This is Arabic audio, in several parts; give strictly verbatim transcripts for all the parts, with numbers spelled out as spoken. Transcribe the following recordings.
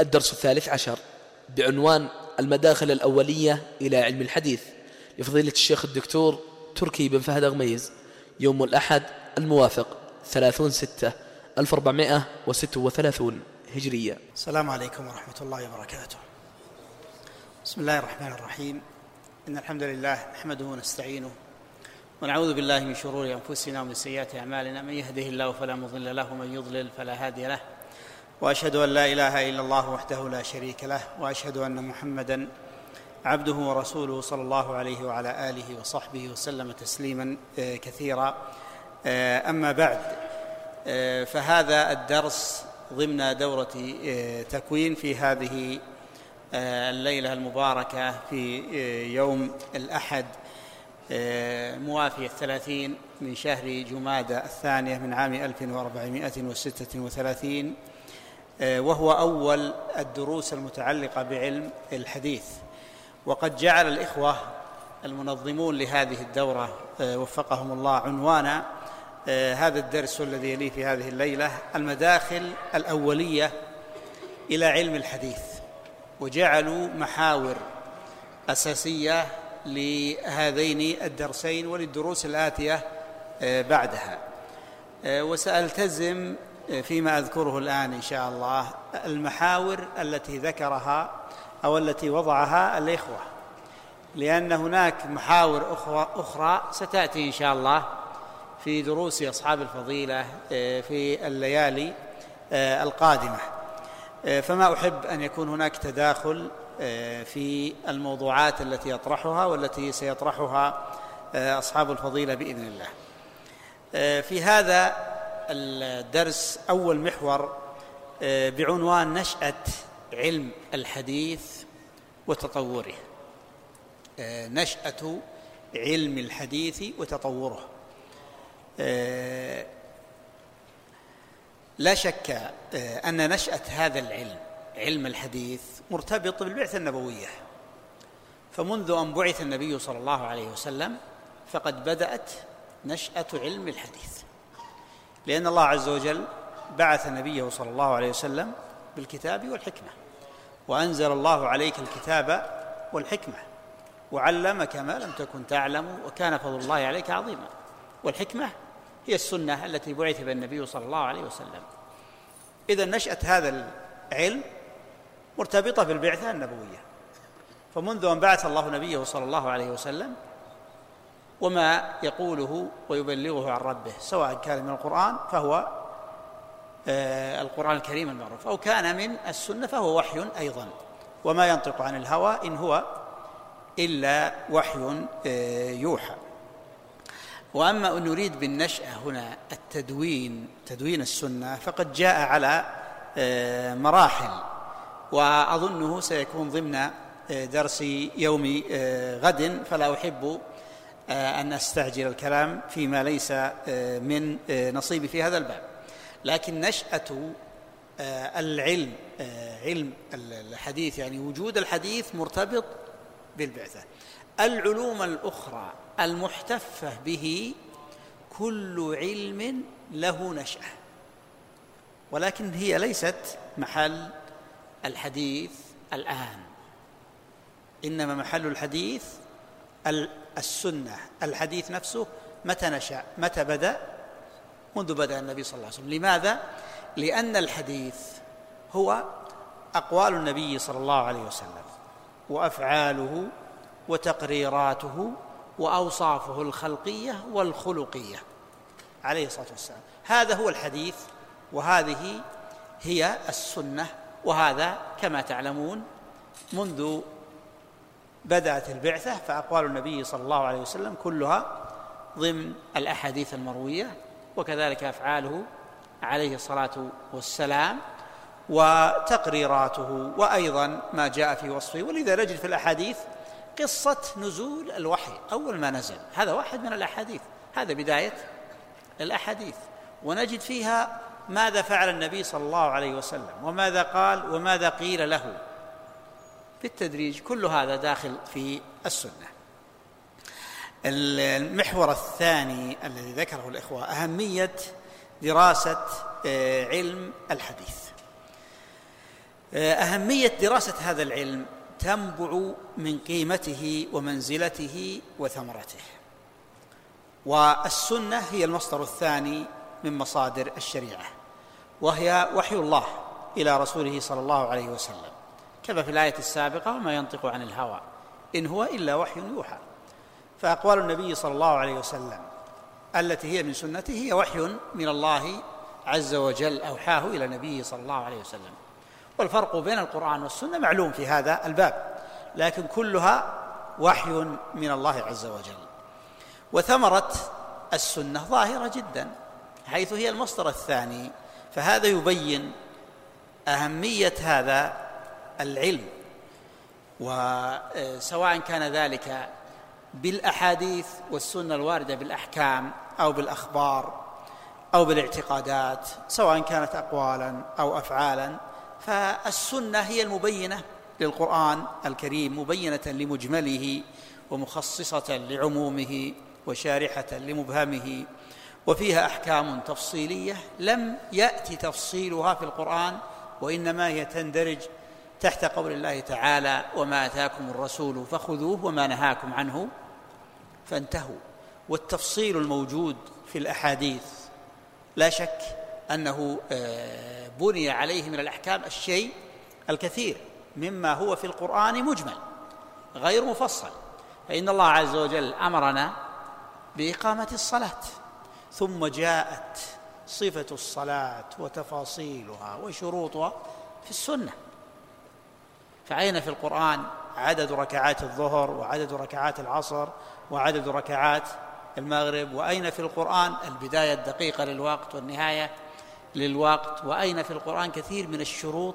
الدرس الثالث عشر بعنوان المداخل الأولية إلى علم الحديث لفضيلة الشيخ الدكتور تركي بن فهد الغميز، يوم الأحد الموافق ثلاثين ستة ألف وأربعمائة وستة وثلاثين هجرية. السلام عليكم ورحمة الله وبركاته. بسم الله الرحمن الرحيم. إن الحمد لله نحمده ونستعينه ونعوذ بالله من شرور أنفسنا ومن سيئات أعمالنا، من يهده الله فلا مضل له ومن يضلل فلا هادي له، وأشهد أن لا إله إلا الله وحده لا شريك له، وأشهد أن محمدًا عبده ورسوله صلى الله عليه وعلى آله وصحبه وسلم تسليمًا كثيرا. أما بعد، فهذا الدرس ضمن دورة تكوين في هذه الليلة المباركة في يوم الأحد موافي الثلاثين من شهر جمادى الثانية من عام ألف وأربعمائة وستة وثلاثين، وهو أول الدروس المتعلقة بعلم الحديث. وقد جعل الإخوة المنظمون لهذه الدورة وفقهم الله عنوانا هذا الدرس الذي يلي في هذه الليلة المداخل الأولية إلى علم الحديث، وجعلوا محاور أساسية لهذين الدرسين وللدروس الآتية بعدها. وسألتزم فيما أذكره الآن إن شاء الله المحاور التي ذكرها أو التي وضعها الإخوة، لأن هناك محاور أخرى ستأتي إن شاء الله في دروس أصحاب الفضيلة في الليالي القادمة، فما أحب أن يكون هناك تداخل في الموضوعات التي يطرحها والتي سيطرحها أصحاب الفضيلة بإذن الله. في هذا الدرس أول محور بعنوان نشأة علم الحديث وتطوره، نشأة علم الحديث وتطوره. لا شك أن نشأة هذا العلم، علم الحديث، مرتبط بالبعثة النبوية، فمنذ أن بعث النبي صلى الله عليه وسلم فقد بدأت نشأة علم الحديث، لأن الله عز وجل بعث نبيه صلى الله عليه وسلم بالكتاب والحكمة، وأنزل الله عليك الكتاب والحكمة وعلمك ما لم تكن تعلم وكان فضل الله عليك عظيما. والحكمة هي السنة التي بعث بها النبي صلى الله عليه وسلم. إذن نشأة هذا العلم مرتبطة بالبعثة النبوية، فمنذ أن بعث الله نبيه صلى الله عليه وسلم وما يقوله ويبلغه عن ربه، سواء كان من القرآن فهو القرآن الكريم المعروف، أو كان من السنة فهو وحي أيضا، وما ينطق عن الهوى إن هو إلا وحي يوحى. وأما أن نريد بالنشأة هنا التدوين، تدوين السنة، فقد جاء على مراحل، وأظنه سيكون ضمن درس يوم غد، فلا أحب أن أستعجل الكلام فيما ليس من نصيبي في هذا الباب. لكن نشأة العلم، علم الحديث، يعني وجود الحديث، مرتبط بالبعثة. العلوم الأخرى المحتفة به، كل علم له نشأة، ولكن هي ليست محل الحديث الآن، إنما محل الحديث السنة. الحديث نفسه متى نشأ، متى بدأ؟ منذ بدأ النبي صلى الله عليه وسلم. لماذا؟ لأن الحديث هو أقوال النبي صلى الله عليه وسلم، وأفعاله وتقريراته وأوصافه الخلقية والخلقية عليه الصلاة والسلام. هذا هو الحديث، وهذه هي السنة، وهذا كما تعلمون منذ بدأت البعثة فأقوال النبي صلى الله عليه وسلم كلها ضمن الأحاديث المروية، وكذلك أفعاله عليه الصلاة والسلام وتقريراته، وأيضا ما جاء في وصفه. ولذا نجد في الأحاديث قصة نزول الوحي، أول ما نزل، هذا واحد من الأحاديث، هذا بداية الأحاديث، ونجد فيها ماذا فعل النبي صلى الله عليه وسلم، وماذا قال، وماذا قيل له بالتدريج. كل هذا داخل في السنة. المحور الثاني الذي ذكره الإخوة أهمية دراسة علم الحديث. أهمية دراسة هذا العلم تنبع من قيمته ومنزلته وثمرته. والسنة هي المصدر الثاني من مصادر الشريعة، وهي وحي الله إلى رسوله صلى الله عليه وسلم، كما في الآية السابقة: وما ينطق عن الهوى إن هو إلا وحي يوحى. فأقوال النبي صلى الله عليه وسلم التي هي من سنته هي وحي من الله عز وجل أوحاه إلى نبيه صلى الله عليه وسلم. والفرق بين القرآن والسنة معلوم في هذا الباب، لكن كلها وحي من الله عز وجل. وثمرة السنة ظاهرة جدا حيث هي المصدر الثاني، فهذا يبين أهمية هذا العلم، وسواء كان ذلك بالأحاديث والسنة الواردة بالأحكام أو بالأخبار أو بالاعتقادات، سواء كانت أقوالا أو أفعالا، فالسنة هي المبينة للقرآن الكريم، مبينة لمجمله ومخصصة لعمومه وشارحة لمبهمه، وفيها أحكام تفصيلية لم يأتي تفصيلها في القرآن، وإنما هي تندرج تحت قول الله تعالى: وما آتاكم الرسول فخذوه وما نهاكم عنه فانتهوا. والتفصيل الموجود في الأحاديث لا شك أنه بني عليه من الأحكام الشيء الكثير مما هو في القرآن مجمل غير مفصل. فإن الله عز وجل أمرنا بإقامة الصلاة، ثم جاءت صفة الصلاة وتفاصيلها وشروطها في السنة. فعين في القرآن عدد ركعات الظهر وعدد ركعات العصر وعدد ركعات المغرب، وأين في القرآن البداية الدقيقة للوقت والنهاية للوقت، وأين في القرآن كثير من الشروط،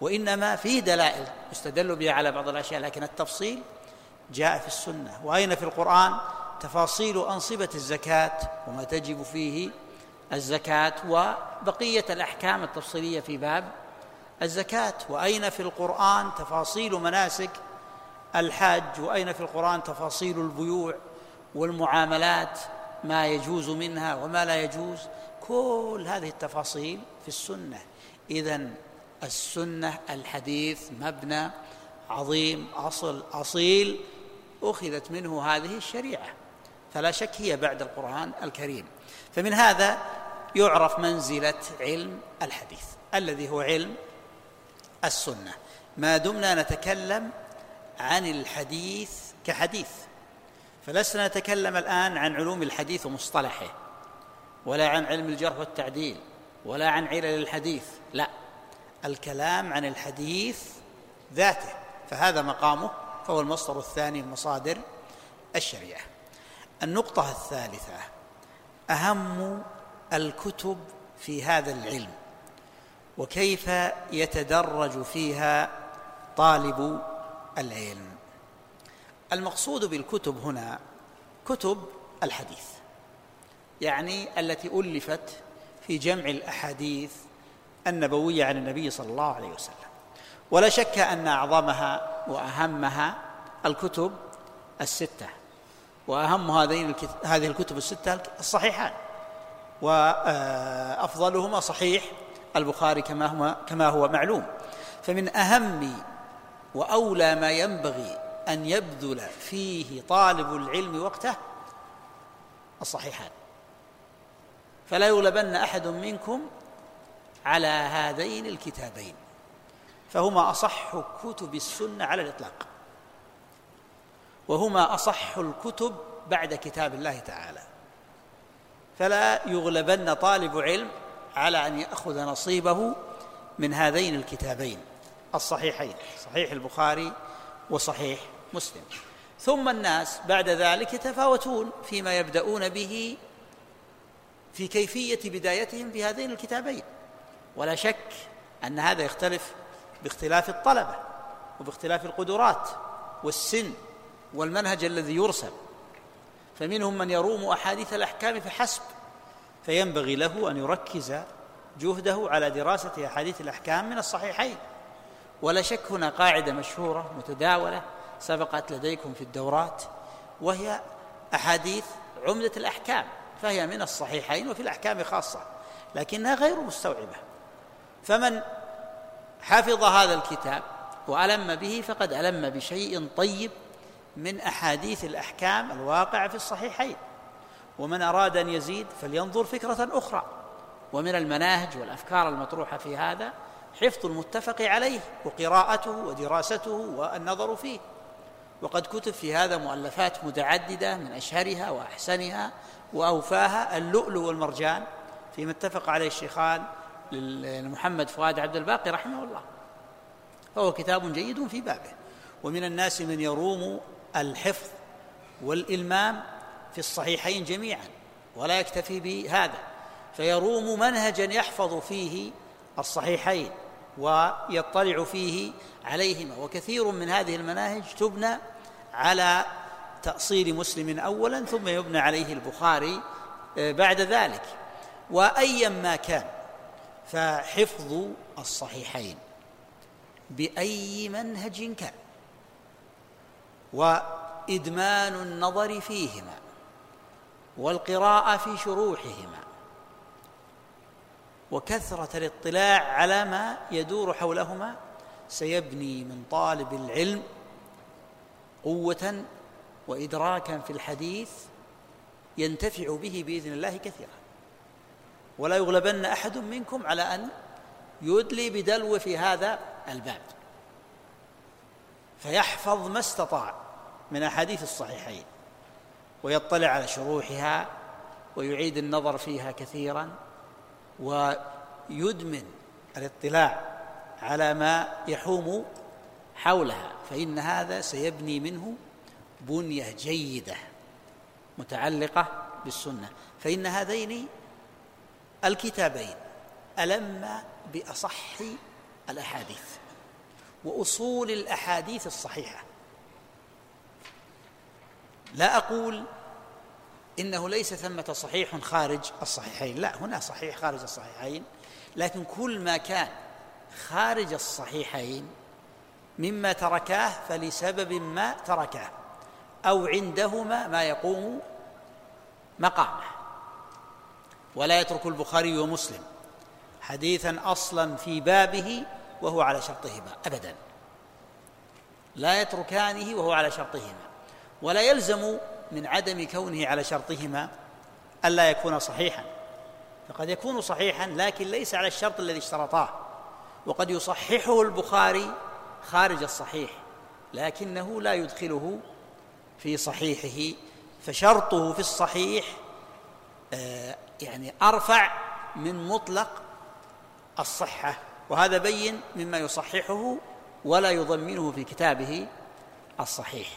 وإنما في دلائل يستدل بها على بعض الأشياء، لكن التفصيل جاء في السنة. وأين في القرآن تفاصيل أنصبة الزكاة وما تجب فيه الزكاة وبقية الأحكام التفصيلية في باب الزكاة. وأين في القرآن تفاصيل مناسك الحج، وأين في القرآن تفاصيل البيوع والمعاملات، ما يجوز منها وما لا يجوز، كل هذه التفاصيل في السنة. إذن السنة الحديث مبنى عظيم، أصل أصيل أخذت منه هذه الشريعة، فلا شك هي بعد القرآن الكريم. فمن هذا يعرف منزلة علم الحديث الذي هو علم السنة، ما دمنا نتكلم عن الحديث كحديث، فلسنا نتكلم الآن عن علوم الحديث ومصطلحه، ولا عن علم الجرح والتعديل، ولا عن علل الحديث، لا، الكلام عن الحديث ذاته، فهذا مقامه، فهو المصدر الثاني من مصادر الشريعة. النقطة الثالثة: أهم الكتب في هذا العلم، وكيف يتدرج فيها طالب العلم. المقصود بالكتب هنا كتب الحديث، يعني التي ألفت في جمع الأحاديث النبوية عن النبي صلى الله عليه وسلم. ولا شك أن أعظمها وأهمها الكتب الستة، وأهم هذه الكتب الستة الصحيحان، وأفضلهما صحيح البخاري كما هو معلوم. فمن أهم وأولى ما ينبغي أن يبذل فيه طالب العلم وقته الصحيحان، فلا يغلبن أحد منكم على هذين الكتابين، فهما أصح كتب السنة على الإطلاق، وهما أصح الكتب بعد كتاب الله تعالى، فلا يغلبن طالب علم على أن يأخذ نصيبه من هذين الكتابين الصحيحين، صحيح البخاري وصحيح مسلم. ثم الناس بعد ذلك يتفاوتون فيما يبدأون به في كيفية بدايتهم بهذين الكتابين، ولا شك أن هذا يختلف باختلاف الطلبة وباختلاف القدرات والسن والمنهج الذي يرسم. فمنهم من يروم أحاديث الأحكام فحسب، فينبغي له أن يركز جهده على دراسة أحاديث الأحكام من الصحيحين. ولا شك هنا قاعدة مشهورة متداولة سبقت لديكم في الدورات، وهي أحاديث عمدة الأحكام، فهي من الصحيحين وفي الأحكام خاصة، لكنها غير مستوعبة. فمن حفظ هذا الكتاب وألم به فقد ألم بشيء طيب من أحاديث الأحكام الواقعة في الصحيحين، ومن أراد أن يزيد فلينظر فكرة أخرى. ومن المناهج والأفكار المطروحة في هذا حفظ المتفق عليه وقراءته ودراسته والنظر فيه. وقد كتب في هذا مؤلفات متعددة من أشهرها وأحسنها وأوفاها اللؤلؤ والمرجان فيما اتفق عليه الشيخان لمحمد فؤاد عبد الباقي رحمه الله، فهو كتاب جيد في بابه. ومن الناس من يروم الحفظ والإلمام في الصحيحين جميعا ولا يكتفي بهذا، فيروم منهجا يحفظ فيه الصحيحين ويطلع فيه عليهما. وكثير من هذه المناهج تبنى على تأصيل مسلم أولا ثم يبنى عليه البخاري بعد ذلك. وأيا ما كان فحفظ الصحيحين بأي منهج كان وإدمان النظر فيهما والقراءة في شروحهما وكثرة الاطلاع على ما يدور حولهما سيبني من طالب العلم قوة وإدراكا في الحديث ينتفع به بإذن الله كثيرا. ولا يغلبن أحد منكم على أن يدلي بدلو في هذا الباب، فيحفظ ما استطاع من أحاديث الصحيحين ويطلع على شروحها ويعيد النظر فيها كثيرا ويدمن الاطلاع على ما يحوم حولها، فإن هذا سيبني منه بنية جيدة متعلقة بالسنة. فإن هذين الكتابين ألم بأصح الأحاديث وأصول الأحاديث الصحيحة. لا أقول إنه ليس ثمة صحيح خارج الصحيحين، لا، هنا صحيح خارج الصحيحين، لكن كل ما كان خارج الصحيحين مما تركاه فلسبب ما تركاه أو عندهما ما يقوم مقامه. ولا يترك البخاري ومسلم حديثا أصلا في بابه وهو على شرطهما أبدا، لا يتركانه وهو على شرطهما. ولا يلزم من عدم كونه على شرطهما ألا يكون صحيحا، فقد يكون صحيحا لكن ليس على الشرط الذي اشترطاه، وقد يصححه البخاري خارج الصحيح لكنه لا يدخله في صحيحه، فشرطه في الصحيح آه يعني أرفع من مطلق الصحة، وهذا بين مما يصححه ولا يضمنه في كتابه الصحيح.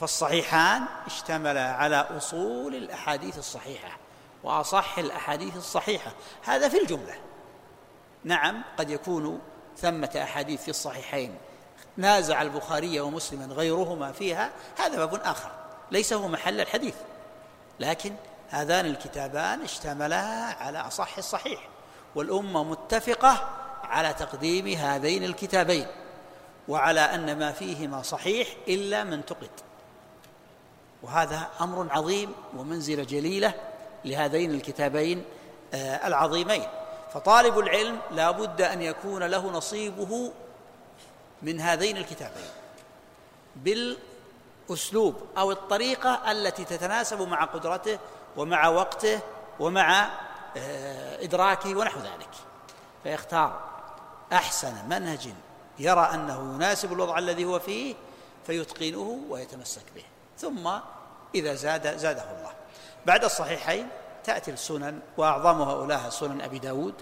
فالصحيحان اشتملا على أصول الأحاديث الصحيحة وأصح الأحاديث الصحيحة، هذا في الجملة. نعم قد يكون ثمة أحاديث في الصحيحين نازع البخاري ومسلم غيرهما فيها، هذا باب آخر ليس هو محل الحديث، لكن هذان الكتابان اشتملا على أصح الصحيح، والأمة متفقة على تقديم هذين الكتابين وعلى أن ما فيهما صحيح إلا من انتقد. وهذا أمر عظيم ومنزلة جليلة لهذين الكتابين العظيمين. فطالب العلم لا بد أن يكون له نصيبه من هذين الكتابين بالأسلوب أو الطريقة التي تتناسب مع قدرته ومع وقته ومع إدراكه ونحو ذلك، فيختار أحسن منهج يرى أنه يناسب الوضع الذي هو فيه فيتقنه ويتمسك به، ثم إذا زاد زاده الله. بعد الصحيحين تأتي السنن، وأعظمها أولاها سنن أبي داود،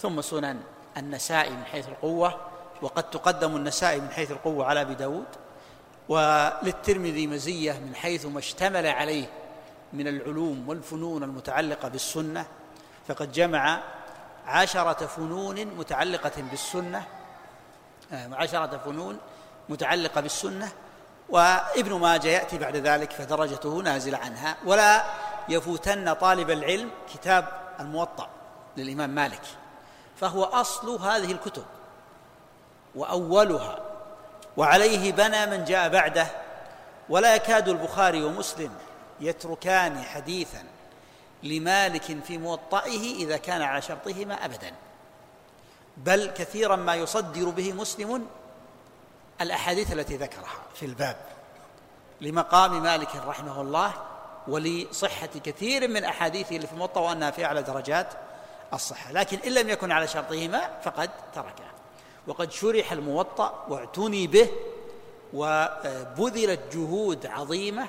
ثم سنن النسائي من حيث القوة، وقد تقدم النسائي من حيث القوة على أبي داود. وللترمذي مزية من حيث ما اشتمل عليه من العلوم والفنون المتعلقة بالسنة، فقد جمع عشرة فنون متعلقة بالسنة عشرة فنون متعلقة بالسنة وابن ماجه يأتي بعد ذلك فدرجته نازلة عنها. ولا يفوتن طالب العلم كتاب الموطأ للإمام مالك، فهو أصل هذه الكتب وأولها، وعليه بنى من جاء بعده. ولا يكاد البخاري ومسلم يتركان حديثا لمالك في موطئه إذا كان على شرطهما أبدا، بل كثيرا ما يصدر به مسلم الأحاديث التي ذكرها في الباب لمقام مالك رحمه الله ولصحة كثير من أحاديثه اللي في الموطأ وأنها في أعلى درجات الصحة، لكن إن لم يكن على شرطهما فقد تركها. وقد شرح الموطأ واعتني به وبذلت جهود عظيمة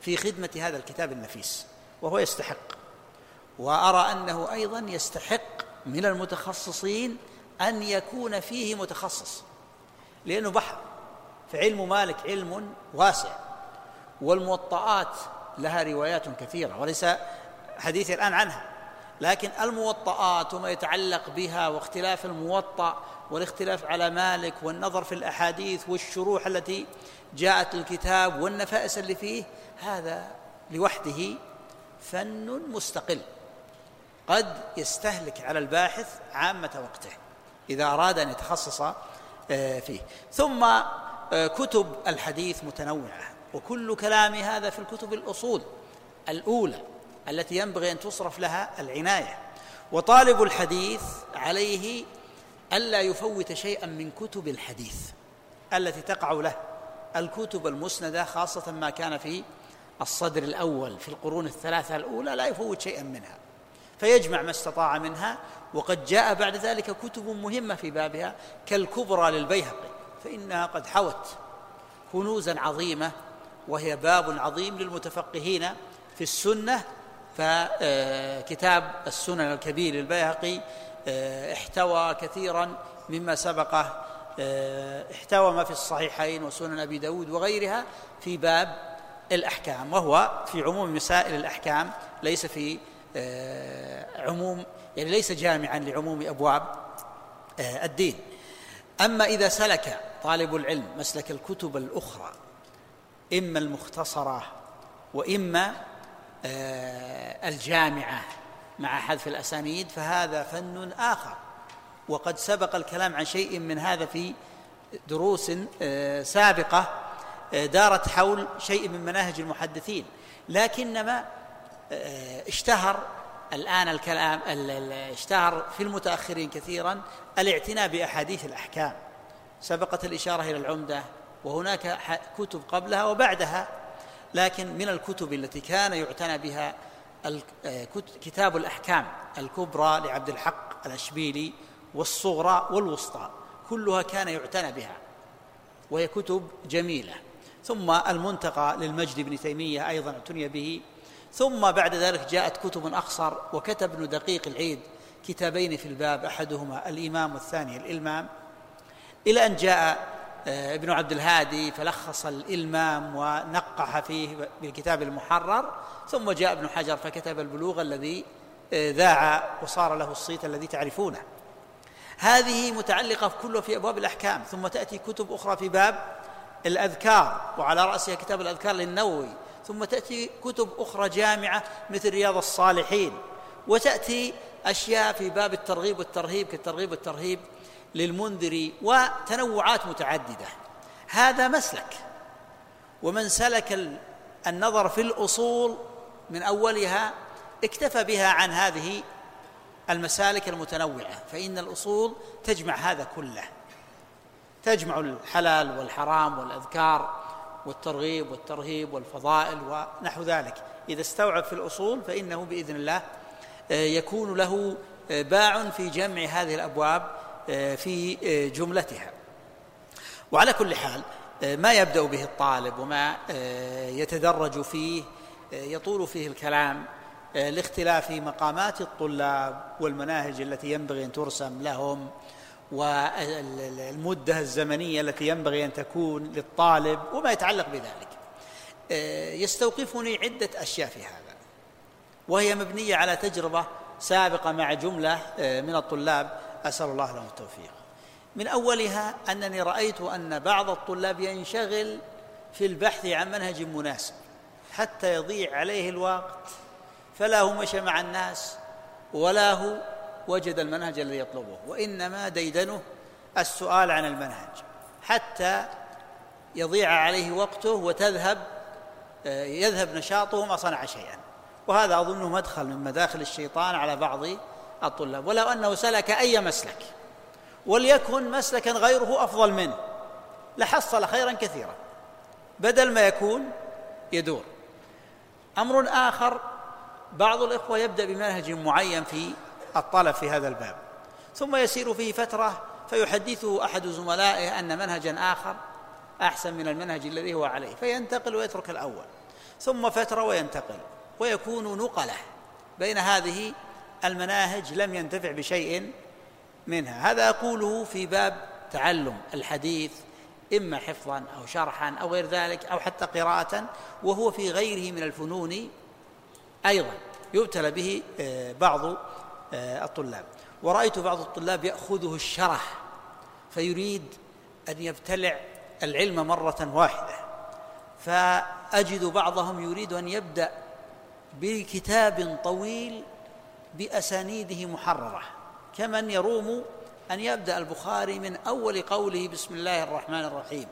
في خدمة هذا الكتاب النفيس، وهو يستحق، وأرى أنه أيضا يستحق من المتخصصين أن يكون فيه متخصص، لأنه بحر، فعلم مالك علم واسع، والموطئات لها روايات كثيرة، وليس حديثي الآن عنها، لكن الموطئات وما يتعلق بها واختلاف الموطأ والاختلاف على مالك والنظر في الأحاديث والشروح التي جاءت للكتاب والنفائس اللي فيه، هذا لوحده فن مستقل قد يستهلك على الباحث عامة وقته إذا أراد أن يتخصص فيه. ثم كتب الحديث متنوعة، وكل كلام هذا في الكتب الأصول الأولى التي ينبغي أن تصرف لها العناية، وطالب الحديث عليه ألا يفوت شيئا من كتب الحديث التي تقع له، الكتب المسندة خاصة ما كان في الصدر الأول في القرون الثلاثة الأولى لا يفوت شيئا منها، فيجمع ما استطاع منها. وقد جاء بعد ذلك كتب مهمة في بابها كالكبرى للبيهقي، فإنها قد حوت كنوزا عظيمة، وهي باب عظيم للمتفقهين في السنة، فكتاب السنن الكبير للبيهقي احتوى كثيرا مما سبقه، احتوى ما في الصحيحين وسنن أبي داود وغيرها في باب الأحكام، وهو في عموم مسائل الأحكام، ليس في عموم، يعني ليس جامعا لعموم أبواب الدين. أما إذا سلك طالب العلم مسلك الكتب الأخرى، إما المختصرة وإما الجامعة مع حذف الأسانيد، فهذا فن آخر، وقد سبق الكلام عن شيء من هذا في دروس سابقة دارت حول شيء من مناهج المحدثين، لكنما اشتهر الآن الكلام، اشتهر في المتأخرين كثيرا الاعتناء بأحاديث الأحكام، سبقت الإشارة إلى العمدة، وهناك كتب قبلها وبعدها، لكن من الكتب التي كان يعتنى بها كتاب الأحكام الكبرى لعبد الحق الأشبيلي والصغرى والوسطى، كلها كان يعتنى بها، وهي كتب جميلة. ثم المنتقى للمجد بن تيمية أيضا اعتني به، ثم بعد ذلك جاءت كتب أقصر، وكتب ابن دقيق العيد كتابين في الباب، أحدهما الإمام والثاني الإلمام، إلى أن جاء ابن عبد الهادي فلخص الإلمام ونقح فيه بالكتاب المحرر، ثم جاء ابن حجر فكتب البلوغ الذي ذاع وصار له الصيت الذي تعرفونه. هذه متعلقة كله في أبواب الأحكام. ثم تأتي كتب أخرى في باب الأذكار، وعلى رأسها كتاب الأذكار للنووي، ثم تأتي كتب أخرى جامعة مثل رياض الصالحين، وتأتي أشياء في باب الترغيب والترهيب كالترغيب والترهيب للمنذري، وتنوعات متعددة. هذا مسلك، ومن سلك النظر في الأصول من أولها اكتفى بها عن هذه المسالك المتنوعة، فإن الأصول تجمع هذا كله، تجمع الحلال والحرام والأذكار والترغيب والترهيب والفضائل ونحو ذلك. إذا استوعب في الأصول فإنه بإذن الله يكون له باع في جمع هذه الأبواب في جملتها. وعلى كل حال ما يبدأ به الطالب وما يتدرج فيه يطول فيه الكلام لاختلاف مقامات الطلاب والمناهج التي ينبغي أن ترسم لهم، والمدة الزمنية التي ينبغي أن تكون للطالب وما يتعلق بذلك. يستوقفني عدة أشياء في هذا، وهي مبنية على تجربة سابقة مع جملة من الطلاب، أسأل الله لهم التوفيق. من أولها أنني رأيت أن بعض الطلاب ينشغل في البحث عن منهج مناسب حتى يضيع عليه الوقت، فلا هو مشى مع الناس ولا هو وجد المنهج الذي يطلبه، وإنما ديدنه السؤال عن المنهج حتى يضيع عليه وقته وتذهب يذهب نشاطه ما صنع شيئا. وهذا أظنه مدخل من مداخل الشيطان على بعض الطلاب، ولو أنه سلك أي مسلك وليكن مسلكا غيره أفضل منه لحصل خيرا كثيرا بدل ما يكون يدور. أمر آخر، بعض الإخوة يبدأ بمنهج معين في الطلب في هذا الباب ثم يسير فيه فترة فيحدثه أحد زملائه أن منهجا آخر أحسن من المنهج الذي هو عليه فينتقل ويترك الأول، ثم فترة وينتقل، ويكون نقلة بين هذه المناهج لم ينتفع بشيء منها. هذا أقوله في باب تعلم الحديث، إما حفظا أو شرحا أو غير ذلك أو حتى قراءة، وهو في غيره من الفنون أيضا يبتلى به بعض الطلاب. ورأيت بعض الطلاب يأخذه الشرح فيريد أن يبتلع العلم مرة واحدة، فأجد بعضهم يريد أن يبدأ بكتاب طويل بأسانيده محررة، كمن يروم أن يبدأ البخاري من أول قوله بسم الله الرحمن الرحيم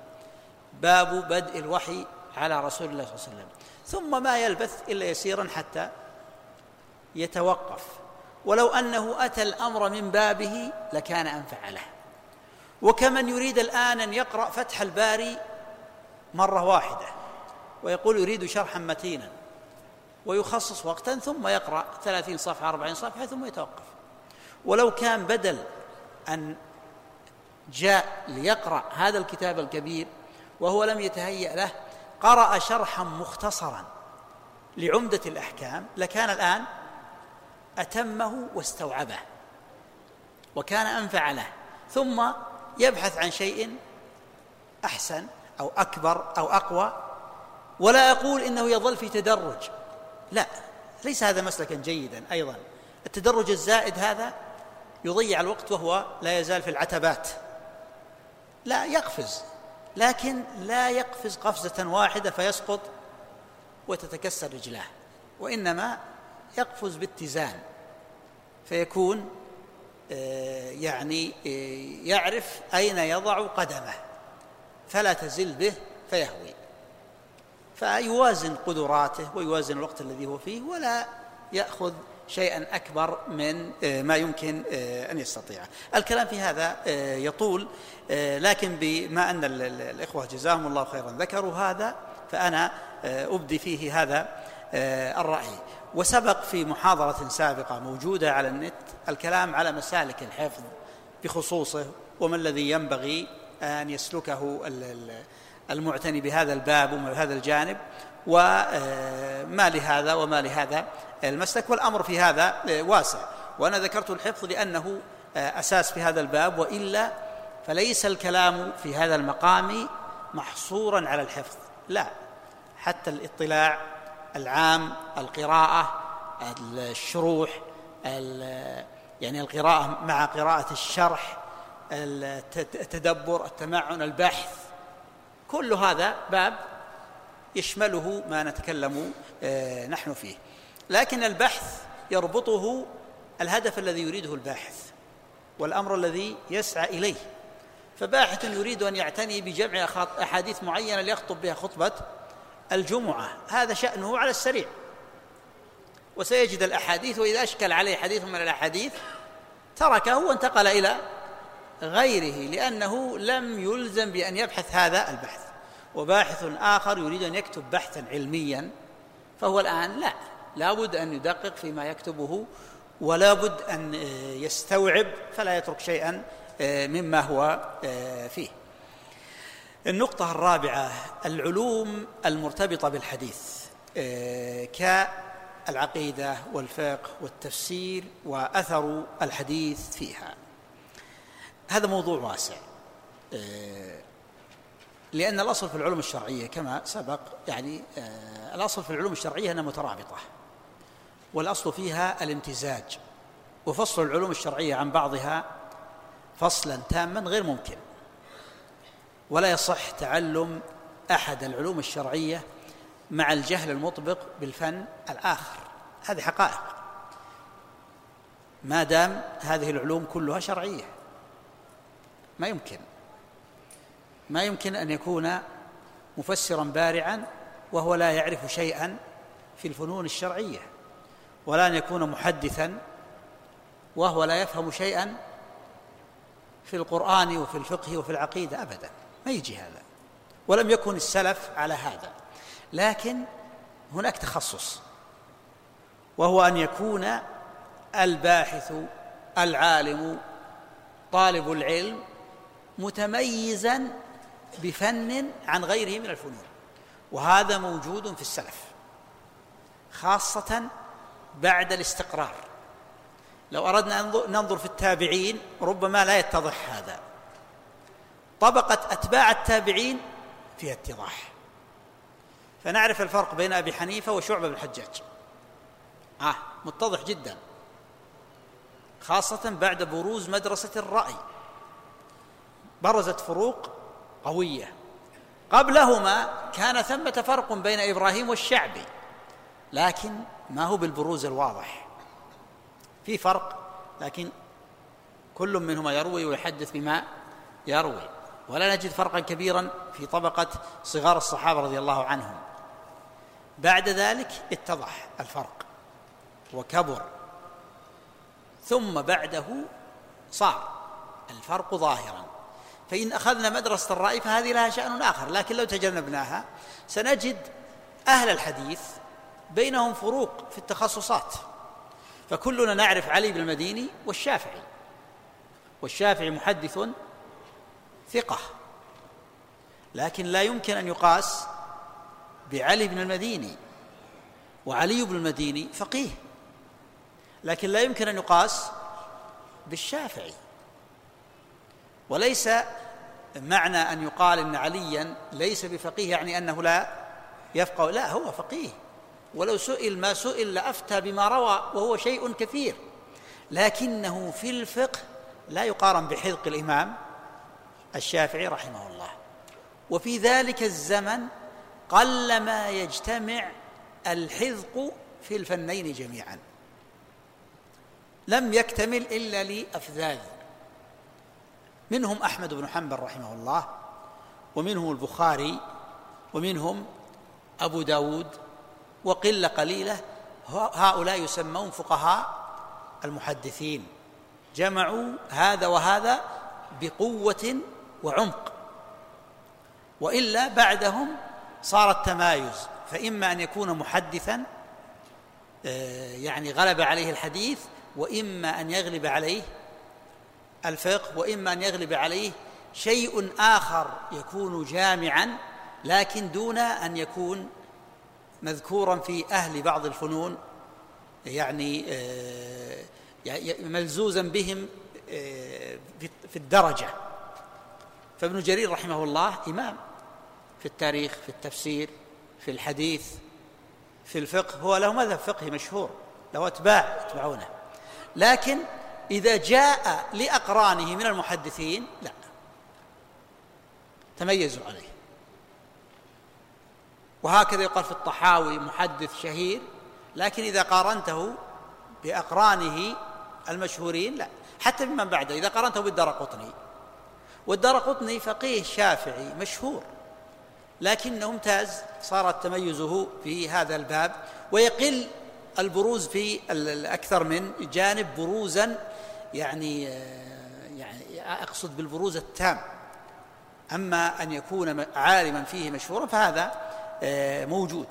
باب بدء الوحي على رسول الله صلى الله عليه وسلم، ثم ما يلبث إلا يسيرا حتى يتوقف. ولو أنه أتى الأمر من بابه لكان أنفع له. وكمن يريد الآن أن يقرأ فتح الباري مرة واحدة ويقول يريد شرحا متينا ويخصص وقتا ثم يقرأ ثلاثين صفحة أربعين صفحة ثم يتوقف. ولو كان بدل أن جاء ليقرأ هذا الكتاب الكبير وهو لم يتهيأ له قرأ شرحا مختصرا لعمدة الأحكام لكان الآن أتمه واستوعبه وكان أنفع له، ثم يبحث عن شيء أحسن أو أكبر أو أقوى. ولا أقول إنه يظل في تدرج، لا، ليس هذا مسلكا جيدا أيضا. التدرج الزائد هذا يضيع الوقت وهو لا يزال في العتبات، لا يقفز، لكن لا يقفز قفزة واحدة فيسقط وتتكسر رجلاه، وإنما يقفز باتزان فيكون يعني يعرف أين يضع قدمه فلا تزل به فيهوي، فيوازن قدراته ويوازن الوقت الذي هو فيه ولا يأخذ شيئا أكبر من ما يمكن أن يستطيع. الكلام في هذا يطول، لكن بما أن الإخوة جزاهم الله خيرا ذكروا هذا فأنا أبدي فيه هذا الرأي. وسبق في محاضرة سابقة موجودة على النت الكلام على مسالك الحفظ بخصوصه وما الذي ينبغي أن يسلكه المعتني بهذا الباب وهذا الجانب وما لهذا وما لهذا المسلك، والأمر في هذا واسع. وأنا ذكرت الحفظ لأنه أساس في هذا الباب، وإلا فليس الكلام في هذا المقام محصورا على الحفظ، لا، حتى الاطلاع العام، القراءة، الشروح، يعني القراءة مع قراءة الشرح، التدبر، التمعن، البحث، كل هذا باب يشمله ما نتكلم نحن فيه. لكن البحث يربطه الهدف الذي يريده الباحث والأمر الذي يسعى إليه. فباحث يريد أن يعتني بجمع أحاديث معينة ليخطب بها خطبة الجمعة، هذا شأنه على السريع وسيجد الأحاديث، وإذا أشكل عليه حديث من الأحاديث تركه وانتقل إلى غيره لأنه لم يلزم بأن يبحث هذا البحث. وباحث آخر يريد أن يكتب بحثا علميا فهو الآن لا لا بد أن يدقق فيما يكتبه ولا بد أن يستوعب فلا يترك شيئا مما هو فيه. النقطة الرابعة، العلوم المرتبطة بالحديث كالعقيدة والفقه والتفسير وأثر الحديث فيها. هذا موضوع واسع لأن الأصل في العلوم الشرعية كما سبق، يعني الأصل في العلوم الشرعية أنها مترابطة والأصل فيها الامتزاج، وفصل العلوم الشرعية عن بعضها فصلا تاما غير ممكن، ولا يصح تعلم أحد العلوم الشرعية مع الجهل المطبق بالفن الآخر، هذه حقائق ما دام هذه العلوم كلها شرعية. ما يمكن ما يمكن أن يكون مفسرا بارعا وهو لا يعرف شيئا في الفنون الشرعية، ولا أن يكون محدثا وهو لا يفهم شيئا في القرآن وفي الفقه وفي العقيدة أبدا، ما يجي هذا، ولم يكن السلف على هذا. لكن هناك تخصص، وهو أن يكون الباحث العالم طالب العلم متميزا بفن عن غيره من الفنون، وهذا موجود في السلف خاصة بعد الاستقرار. لو أردنا أن ننظر في التابعين ربما لا يتضح هذا، طبقة أتباع التابعين فيها اتضاح، فنعرف الفرق بين أبي حنيفة وشعبة بن الحجاج، آه متضح جدا، خاصة بعد بروز مدرسة الرأي، برزت فروق قوية. قبلهما كان ثمة فرق بين إبراهيم والشعبي، لكن ما هو بالبروز الواضح، في فرق، لكن كل منهما يروي ويحدث بما يروي، ولا نجد فرقا كبيرا في طبقة صغار الصحابة رضي الله عنهم. بعد ذلك اتضح الفرق وكبر، ثم بعده صار الفرق ظاهرا. فإن أخذنا مدرسة الرأي فهذه لها شأن آخر، لكن لو تجنبناها سنجد أهل الحديث بينهم فروق في التخصصات. فكلنا نعرف علي بن المديني والشافعي، والشافعي محدث ثقة، لكن لا يمكن أن يقاس بعلي بن المديني، وعلي بن المديني فقيه، لكن لا يمكن أن يقاس بالشافعي. وليس معنى أن يقال إن عليا ليس بفقيه يعني أنه لا يفقه، لا، هو فقيه، ولو سئل ما سئل لأفتى بما روى، وهو شيء كثير، لكنه في الفقه لا يقارن بحذق الإمام الشافعي رحمه الله. وفي ذلك الزمن قلما يجتمع الحذق في الفنين جميعا، لم يكتمل إلا لأفذاذ، منهم أحمد بن حنبل رحمه الله، ومنهم البخاري، ومنهم أبو داود، وقلة قليلة هؤلاء يسمون فقهاء المحدثين، جمعوا هذا وهذا بقوة وعمق. وإلا بعدهم صار التمايز، فإما أن يكون محدثا يعني غلب عليه الحديث، وإما أن يغلب عليه الفقه، وإما أن يغلب عليه شيء آخر يكون جامعا، لكن دون أن يكون مذكورا في أهل بعض الفنون، يعني ملزوزا بهم في الدرجة. فابن جرير رحمه الله إمام في التاريخ، في التفسير، في الحديث، في الفقه، هو له مذهب فقهي مشهور، له أتباع يتبعونه، لكن إذا جاء لأقرانه من المحدثين لا تميزوا عليه. وهكذا يقال في الطحاوي محدث شهير، لكن إذا قارنته بأقرانه المشهورين لا، حتى ممن بعده، إذا قارنته بالدارقطني، والدارقطني فقيه شافعي مشهور، لكنه امتاز، صار تميزه في هذا الباب، ويقل البروز في أكثر من جانب بروزا، يعني, يعني أقصد بالبروز التام. أما أن يكون عالما فيه مشهورا فهذا موجود.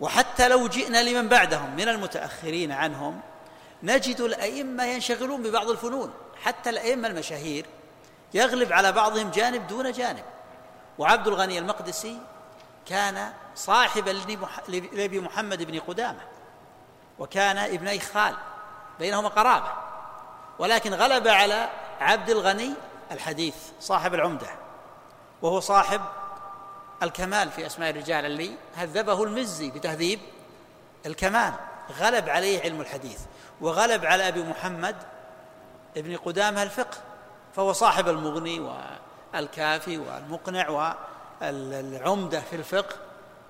وحتى لو جئنا لمن بعدهم من المتأخرين عنهم نجد الأئمة ينشغلون ببعض الفنون، حتى الأئمة المشاهير يغلب على بعضهم جانب دون جانب. وعبد الغني المقدسي كان صاحبا لأبي محمد بن قدامة، وكان ابني خال، بينهما قرابة، ولكن غلب على عبد الغني الحديث صاحب العمدة، وهو صاحب الكمال في أسماء الرجال اللي هذبه المزي بتهذيب الكمال، غلب عليه علم الحديث، وغلب على أبي محمد ابن قدامة الفقه، فهو صاحب المغني والكافي والمقنع والعمدة في الفقه،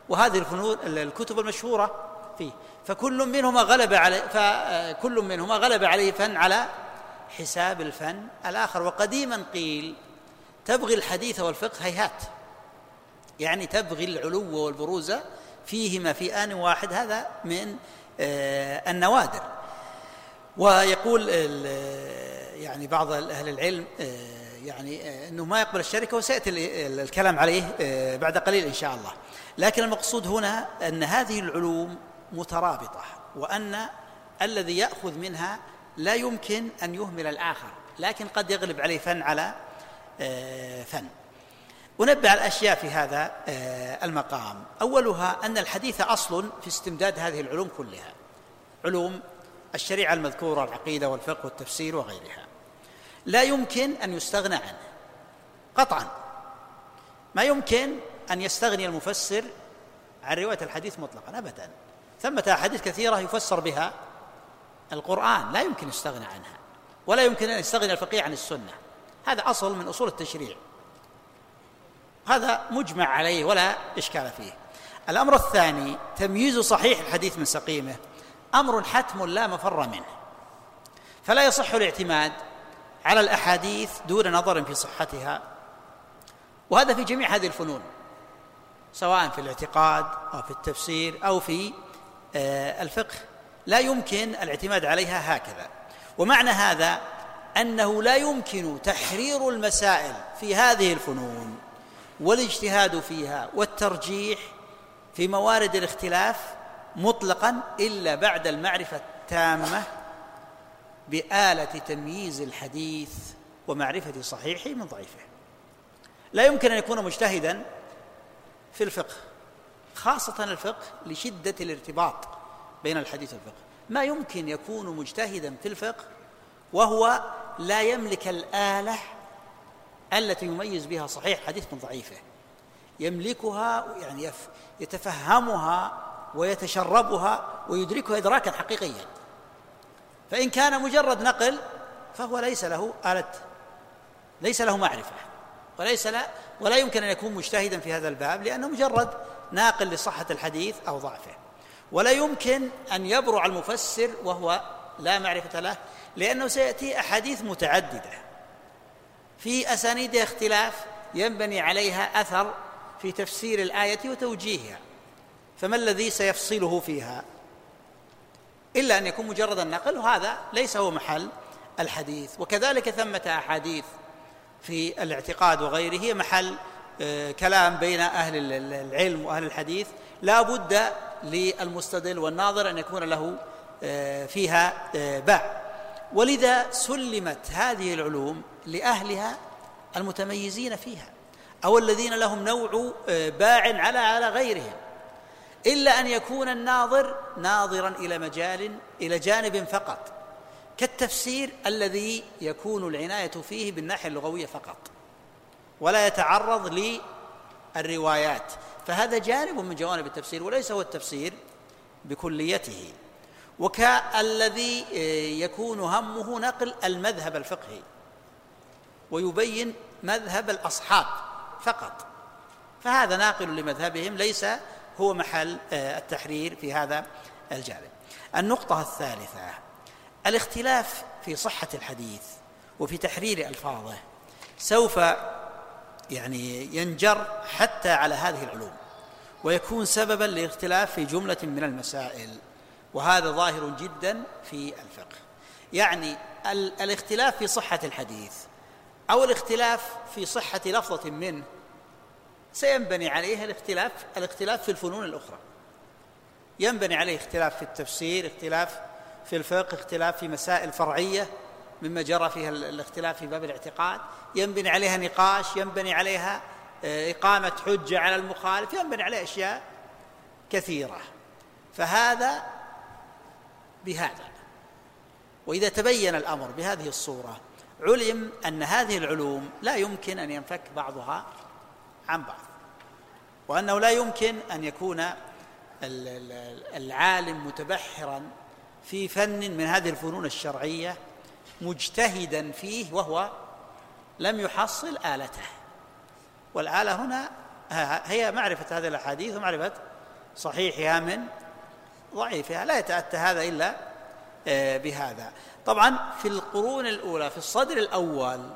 وهذه الفنون الكتب المشهورة فيه. فكل منهما غلب عليه فكل منهما غلب عليه فن على حساب الفن الآخر. وقديما قيل تبغي الحديث والفقه هيهات، يعني تبغي العلو والبروزة فيهما في آن واحد، هذا من النوادر. ويقول يعني بعض أهل العلم يعني أنه ما يقبل الشركة، وسيأتي الكلام عليه بعد قليل إن شاء الله. لكن المقصود هنا أن هذه العلوم مترابطة، وأن الذي يأخذ منها لا يمكن أن يهمل الآخر، لكن قد يغلب عليه فن على فن. أنبه على الأشياء في هذا المقام. أولها أن الحديث أصل في استمداد هذه العلوم كلها، علوم الشريعة المذكورة، العقيدة والفقه والتفسير وغيرها، لا يمكن أن يستغنى عنه قطعا. ما يمكن أن يستغني المفسر عن رواية الحديث مطلقا أبدا. ثمة أحاديث كثيرة يفسر بها القرآن لا يمكن يستغنى عنها، ولا يمكن أن يستغني الفقيه عن السنة، هذا أصل من أصول التشريع، هذا مجمع عليه ولا إشكال فيه. الأمر الثاني تمييز صحيح الحديث من سقيمه، أمر حتم لا مفر منه، فلا يصح الاعتماد على الأحاديث دون نظر في صحتها، وهذا في جميع هذه الفنون، سواء في الاعتقاد أو في التفسير أو في الفقه، لا يمكن الاعتماد عليها هكذا. ومعنى هذا أنه لا يمكن تحرير المسائل في هذه الفنون والاجتهاد فيها والترجيح في موارد الاختلاف مطلقا إلا بعد المعرفة التامة بآلة تمييز الحديث ومعرفة صحيحه من ضعيفه. لا يمكن أن يكون مجتهدا في الفقه، خاصة الفقه، لشدة الارتباط بين الحديث والفقه. ما يمكن يكون مجتهدا في الفقه وهو لا يملك الآلة التي يميز بها صحيح الحديث من ضعيفه، يملكها يعني يتفهمها ويتشربها ويدركها إدراكا حقيقيا. فإن كان مجرد نقل فهو ليس له آلة، ليس له معرفة، وليس لا ولا يمكن أن يكون مجتهدا في هذا الباب، لأنه مجرد ناقل لصحة الحديث أو ضعفه. ولا يمكن أن يبرع المفسر وهو لا معرفة له، لأنه سيأتي أحاديث متعددة في أسانيد اختلاف ينبني عليها أثر في تفسير الآية وتوجيهها، فما الذي سيفصله فيها إلا أن يكون مجرد النقل، وهذا ليس هو محل الحديث. وكذلك ثمة أحاديث في الاعتقاد وغيره هي محل كلام بين أهل العلم وأهل الحديث، لا بد للمستدل والناظر أن يكون له فيها باع. ولذا سلمت هذه العلوم لأهلها المتميزين فيها، أو الذين لهم نوع باع على على غيرهم، إلا أن يكون الناظر ناظرا إلى مجال إلى جانب فقط، كالتفسير الذي يكون العناية فيه بالناحية اللغوية فقط، ولا يتعرض للروايات، فهذا جانب من جوانب التفسير وليس هو التفسير بكليته. وكالذي يكون همه نقل المذهب الفقهي ويبين مذهب الأصحاب فقط، فهذا ناقل لمذهبهم، ليس هو محل التحرير في هذا الجانب. النقطة الثالثة الاختلاف في صحة الحديث وفي تحرير ألفاظه سوف يعني ينجر حتى على هذه العلوم، ويكون سببا لاختلاف في جملة من المسائل، وهذا ظاهر جدا في الفقه. يعني الاختلاف في صحة الحديث أو الاختلاف في صحة لفظة منه سينبني عليها الاختلاف الاختلاف في الفنون الأخرى، ينبني عليه اختلاف في التفسير، اختلاف في الفقه، اختلاف في مسائل فرعية مما جرى فيها الاختلاف في باب الاعتقاد، ينبني عليها نقاش، ينبني عليها إقامة حجة على المخالف، ينبني عليها أشياء كثيرة. فهذا بهذا، وإذا تبين الأمر بهذه الصورة علم أن هذه العلوم لا يمكن أن ينفك بعضها عن بعض، وأنه لا يمكن أن يكون العالم متبحرا في فن من هذه الفنون الشرعية مجتهدا فيه وهو لم يحصل آلته. والآلة هنا هي معرفة هذه الأحاديث ومعرفة صحيحها من ضعيفها، لا يتأتى هذا إلا بهذا. طبعا في القرون الأولى في الصدر الأول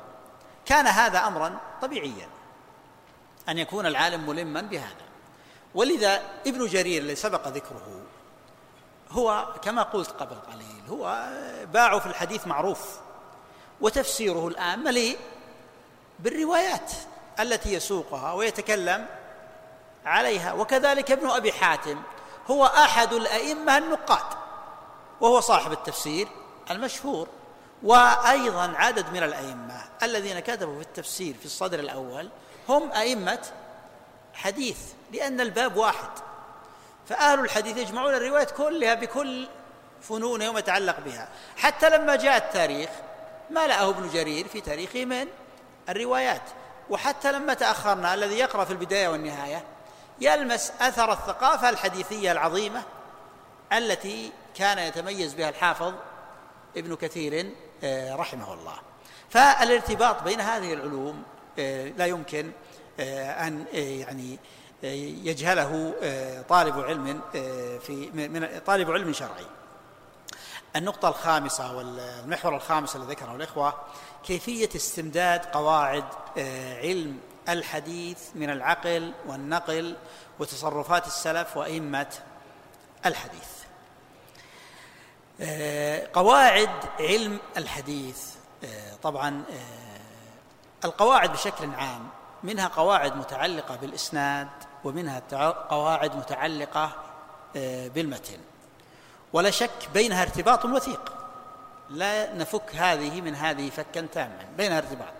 كان هذا أمرا طبيعيا أن يكون العالم ملما بهذا. ولذا ابن جرير اللي سبق ذكره هو كما قلت قبل قليل هو باع في الحديث معروف، وتفسيره الآن مليء بالروايات التي يسوقها ويتكلم عليها. وكذلك ابن أبي حاتم هو أحد الأئمة النقاد وهو صاحب التفسير المشهور، وأيضا عدد من الأئمة الذين كتبوا في التفسير في الصدر الأول هم أئمة حديث، لأن الباب واحد، فأهل الحديث يجمعون الرواية كلها بكل فنونها وما يتعلق بها. حتى لما جاء التاريخ ملأه ابن جرير في تاريخه من الروايات، وحتى لما تأخرنا الذي يقرأ في البداية والنهاية يلمس أثر الثقافة الحديثية العظيمة التي كان يتميز بها الحافظ ابن كثير رحمه الله. فالارتباط بين هذه العلوم لا يمكن أن يعني يجهله طالب علم في من طالب علم شرعي. النقطة الخامسة والمحور الخامس الذي ذكره الإخوة كيفية استمداد قواعد علم الحديث من العقل والنقل وتصرفات السلف وأئمة الحديث. قواعد علم الحديث، طبعا القواعد بشكل عام منها قواعد متعلقة بالإسناد ومنها قواعد متعلقة بالمتن، ولا شك بينها ارتباط وثيق، لا نفك هذه من هذه فكا تاما، بينها ارتباط.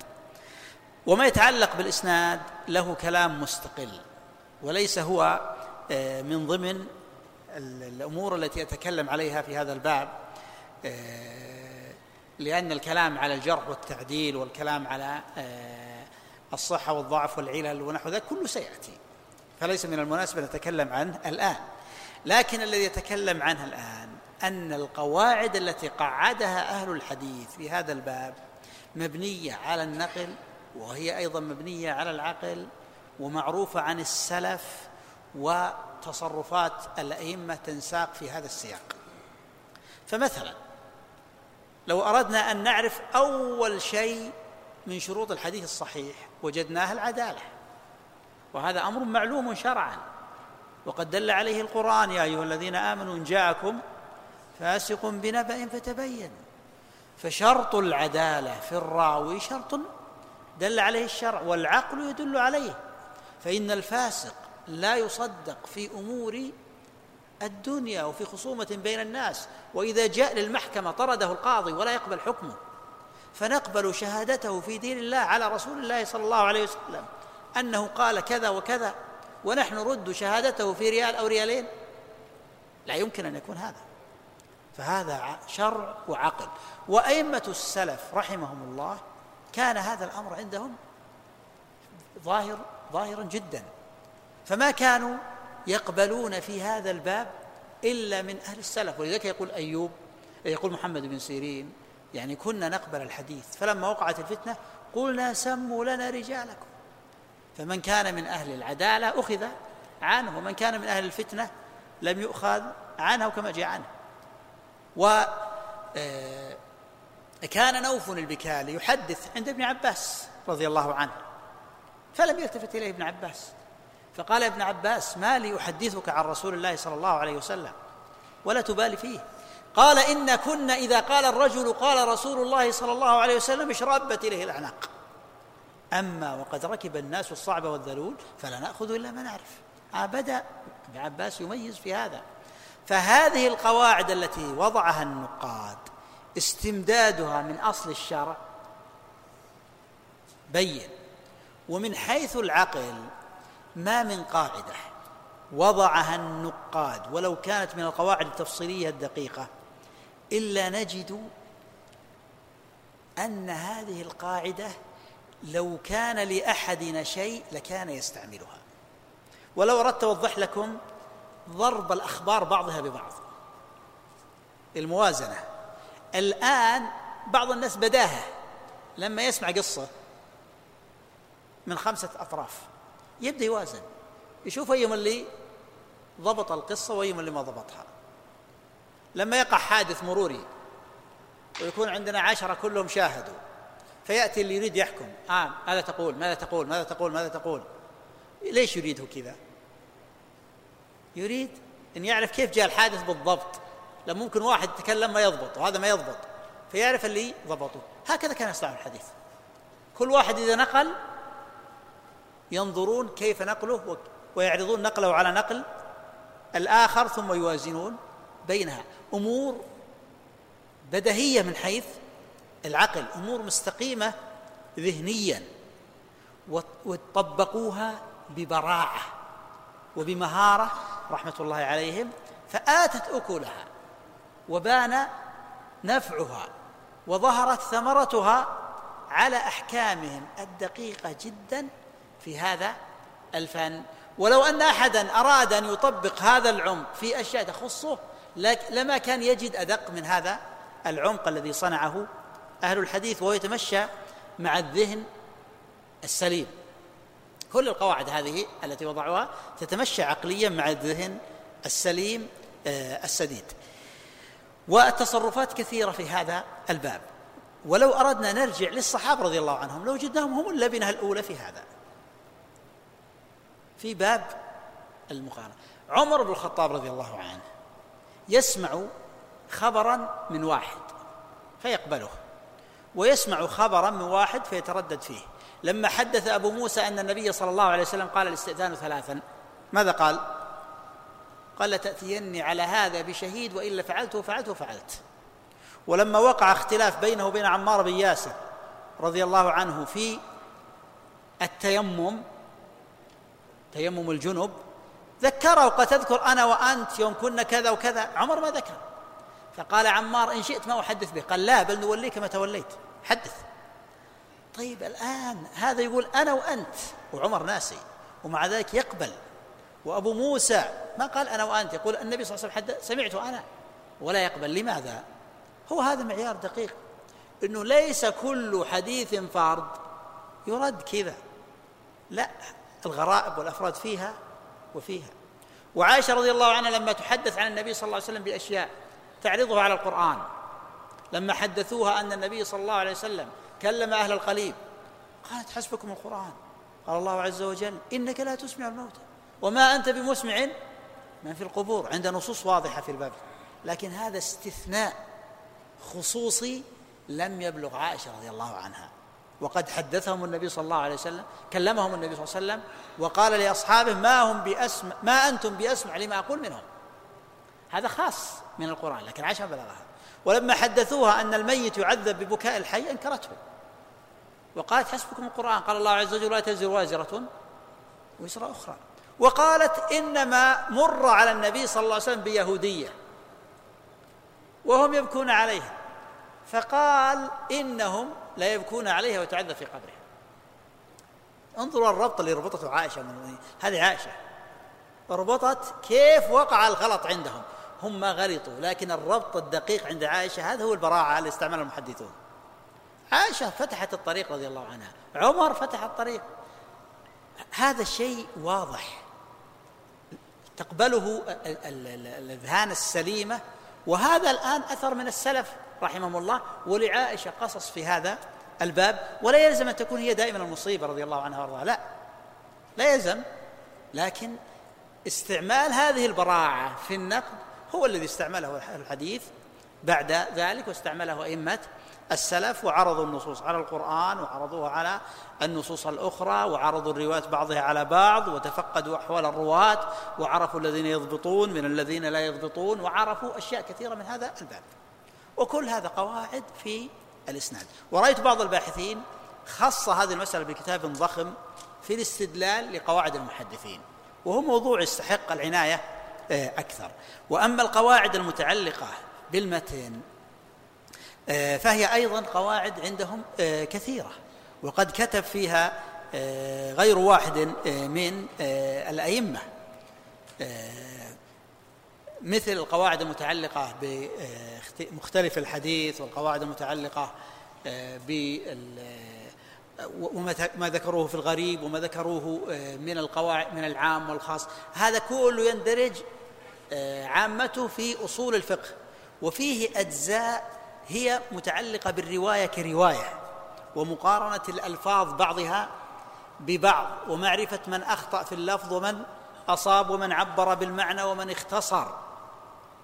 وما يتعلق بالإسناد له كلام مستقل وليس هو من ضمن الأمور التي أتكلم عليها في هذا الباب، لأن الكلام على الجرح والتعديل والكلام على الصحة والضعف والعلل ونحو ذلك كله سيأتي، فليس من المناسب أن نتكلم عنه الآن. لكن الذي يتكلم عنه الآن أن القواعد التي قعدها أهل الحديث في هذا الباب مبنية على النقل، وهي أيضا مبنية على العقل، ومعروفة عن السلف، وتصرفات الأئمة تنساق في هذا السياق. فمثلا لو أردنا أن نعرف أول شيء من شروط الحديث الصحيح وجدناها العدالة، وهذا أمر معلوم شرعا وقد دل عليه القرآن: يا أيها الذين آمنوا إن جاءكم فاسق بنبأ فتبين. فشرط العدالة في الراوي شرط دل عليه الشرع والعقل يدل عليه، فإن الفاسق لا يصدق في أمور الدنيا وفي خصومة بين الناس، وإذا جاء للمحكمة طرده القاضي ولا يقبل حكمه، فنقبل شهادته في دين الله على رسول الله صلى الله عليه وسلم أنه قال كذا وكذا، ونحن نرد شهادته في ريال أو ريالين؟ لا يمكن أن يكون هذا. فهذا شرع وعقل. وأئمة السلف رحمهم الله كان هذا الأمر عندهم ظاهر ظاهرا جدا، فما كانوا يقبلون في هذا الباب إلا من أهل السلف. ولذلك يقول أيوب يقول محمد بن سيرين: يعني كنا نقبل الحديث، فلما وقعت الفتنة قلنا سموا لنا رجالكم، فمن كان من أهل العدالة أخذ عنه، ومن كان من أهل الفتنة لم يؤخذ عنه كما جاء عنه. وكان نوف البكالي يحدث عند ابن عباس رضي الله عنه، فلم يلتفت إليه ابن عباس، فقال: ابن عباس ما لي أحدثك عن رسول الله صلى الله عليه وسلم ولا تبالي فيه؟ قال: إن كنا إذا قال الرجل قال رسول الله صلى الله عليه وسلم اشربت إليه الأعناق، أما وقد ركب الناس الصعب والذلول فلا نأخذ إلا ما نعرف. بدأ ابن عباس يميز في هذا. فهذه القواعد التي وضعها النقاد استمدادها من أصل الشرع بين، ومن حيث العقل ما من قاعدة وضعها النقاد ولو كانت من القواعد التفصيلية الدقيقة إلا نجد أن هذه القاعدة لو كان لأحدنا شيء لكان يستعملها. ولو أردت أوضح لكم ضرب الأخبار بعضها ببعض، الموازنة الآن بعض الناس بداها لما يسمع قصة من خمسة أطراف يبدأ يوازن، يشوف أيهم اللي ضبط القصة وأيهم اللي ما ضبطها. لما يقع حادث مروري ويكون عندنا عشرة كلهم شاهدوا، فيأتي اللي يريد يحكم: آه ماذا تقول ماذا تقول ماذا تقول ماذا تقول ليش يريده كذا؟ يريد أن يعرف كيف جاء الحادث بالضبط، لأن ممكن واحد يتكلم ما يضبط وهذا ما يضبط، فيعرف اللي ضبطه. هكذا كان يصنع الحديث، كل واحد إذا نقل ينظرون كيف نقله ويعرضون نقله على نقل الآخر ثم يوازنون بينها. أمور بديهية من حيث العقل، أمور مستقيمة ذهنيا، وطبقوها ببراعة وبمهارة رحمة الله عليهم، فآتت أكلها وبان نفعها وظهرت ثمرتها على أحكامهم الدقيقة جدا في هذا الفن. ولو أن أحدا أراد أن يطبق هذا العمق في أشياء تخصه لما كان يجد أدق من هذا العمق الذي صنعه أهل الحديث، وهو يتمشى مع الذهن السليم. كل القواعد هذه التي وضعوها تتمشى عقليا مع الذهن السليم السديد. والتصرفات كثيرة في هذا الباب، ولو أردنا نرجع للصحابة رضي الله عنهم لو وجدناهم هم اللبنة الأولى في هذا، في باب المقارنة. عمر بن الخطاب رضي الله عنه يسمع خبرا من واحد فيقبله، ويسمع خبرا من واحد فيتردد فيه. لما حدث أبو موسى أن النبي صلى الله عليه وسلم قال الاستئذان ثلاثا، ماذا قال؟ قال لتأتيني على هذا بشهيد وإلا فعلته فعلته فعلت. ولما وقع اختلاف بينه وبين عمار بن ياسر رضي الله عنه في التيمم، تيمم الجنب، ذكره وقال تذكر أنا وأنت يوم كنا كذا وكذا، عمر ما ذكر. فقال عمار إن شئت ما أحدث به، قال لا بل نوليك ما توليت، حدث. طيب الآن هذا يقول أنا وأنت وعمر ناسي ومع ذلك يقبل، وأبو موسى ما قال أنا وأنت، يقول النبي صلى الله عليه وسلم سمعته أنا ولا يقبل، لماذا؟ هو هذا معيار دقيق، إنه ليس كل حديث فرد يرد كذا، لا، الغرائب والأفراد فيها وفيها. وعائشة رضي الله عنها لما تحدث عن النبي صلى الله عليه وسلم بأشياء تعرضها على القرآن، لما حدثوها أن النبي صلى الله عليه وسلم كلم أهل القليب قالت حسبكم القرآن، قال الله عز وجل إنك لا تسمع الموتى وما أنت بمسمع من في القبور، عند نصوص واضحة في الباب. لكن هذا استثناء خصوصي لم يبلغ عائشة رضي الله عنها، وقد حدثهم النبي صلى الله عليه وسلم، كلمهم النبي صلى الله عليه وسلم وقال لأصحابه ما هم بأسمع ما أنتم بأسمع لما أقول منهم، هذا خاص من القرآن، لكن عائشة بلغها. ولما حدثوها أن الميت يعذب ببكاء الحي أنكرته وقالت حسبكم القرآن، قال الله عز وجل لا تزر وازرة وزر أخرى. وقالت إنما مر على النبي صلى الله عليه وسلم بيهودية وهم يبكون عليها، فقال إنهم لا يبكون عليها وتعذب في قبرها. انظروا الربط اللي ربطته عائشة، هذه عائشة ربطت كيف وقع الغلط عندهم، هم ما غلطوا، لكن الربط الدقيق عند عائشة هذا هو البراعة اللي استعملها المحدثون. عائشة فتحت الطريق رضي الله عنها، عمر فتح الطريق، هذا الشيء واضح تقبله الأذهان السليمة، وهذا الآن أثر من السلف رحمهم الله. ولعائشة قصص في هذا الباب، ولا يلزم أن تكون هي دائما المصيبة رضي الله عنها وارضاها، لا لا يلزم، لكن استعمال هذه البراعة في النقد هو الذي استعمله الحديث بعد ذلك، واستعمله أئمة السلف، وعرضوا النصوص على القرآن وعرضوها على النصوص الأخرى، وعرضوا الروايات بعضها على بعض، وتفقدوا أحوال الرواة، وعرفوا الذين يضبطون من الذين لا يضبطون، وعرفوا أشياء كثيرة من هذا الباب. وكل هذا قواعد في الإسناد. ورأيت بعض الباحثين خص هذه المسألة بكتاب ضخم في الاستدلال لقواعد المحدثين، وهو موضوع يستحق العناية أكثر. وأما القواعد المتعلقة بالمتن فهي أيضا قواعد عندهم كثيرة، وقد كتب فيها غير واحد من الأئمة، مثل القواعد المتعلقة بمختلف الحديث، والقواعد المتعلقة وما ذكروه في الغريب وما ذكروه من القواعد من العام والخاص، هذا كله يندرج عامته في أصول الفقه، وفيه أجزاء هي متعلقة بالرواية كرواية، ومقارنة الألفاظ بعضها ببعض، ومعرفة من أخطأ في اللفظ ومن أصاب، ومن عبر بالمعنى ومن اختصر،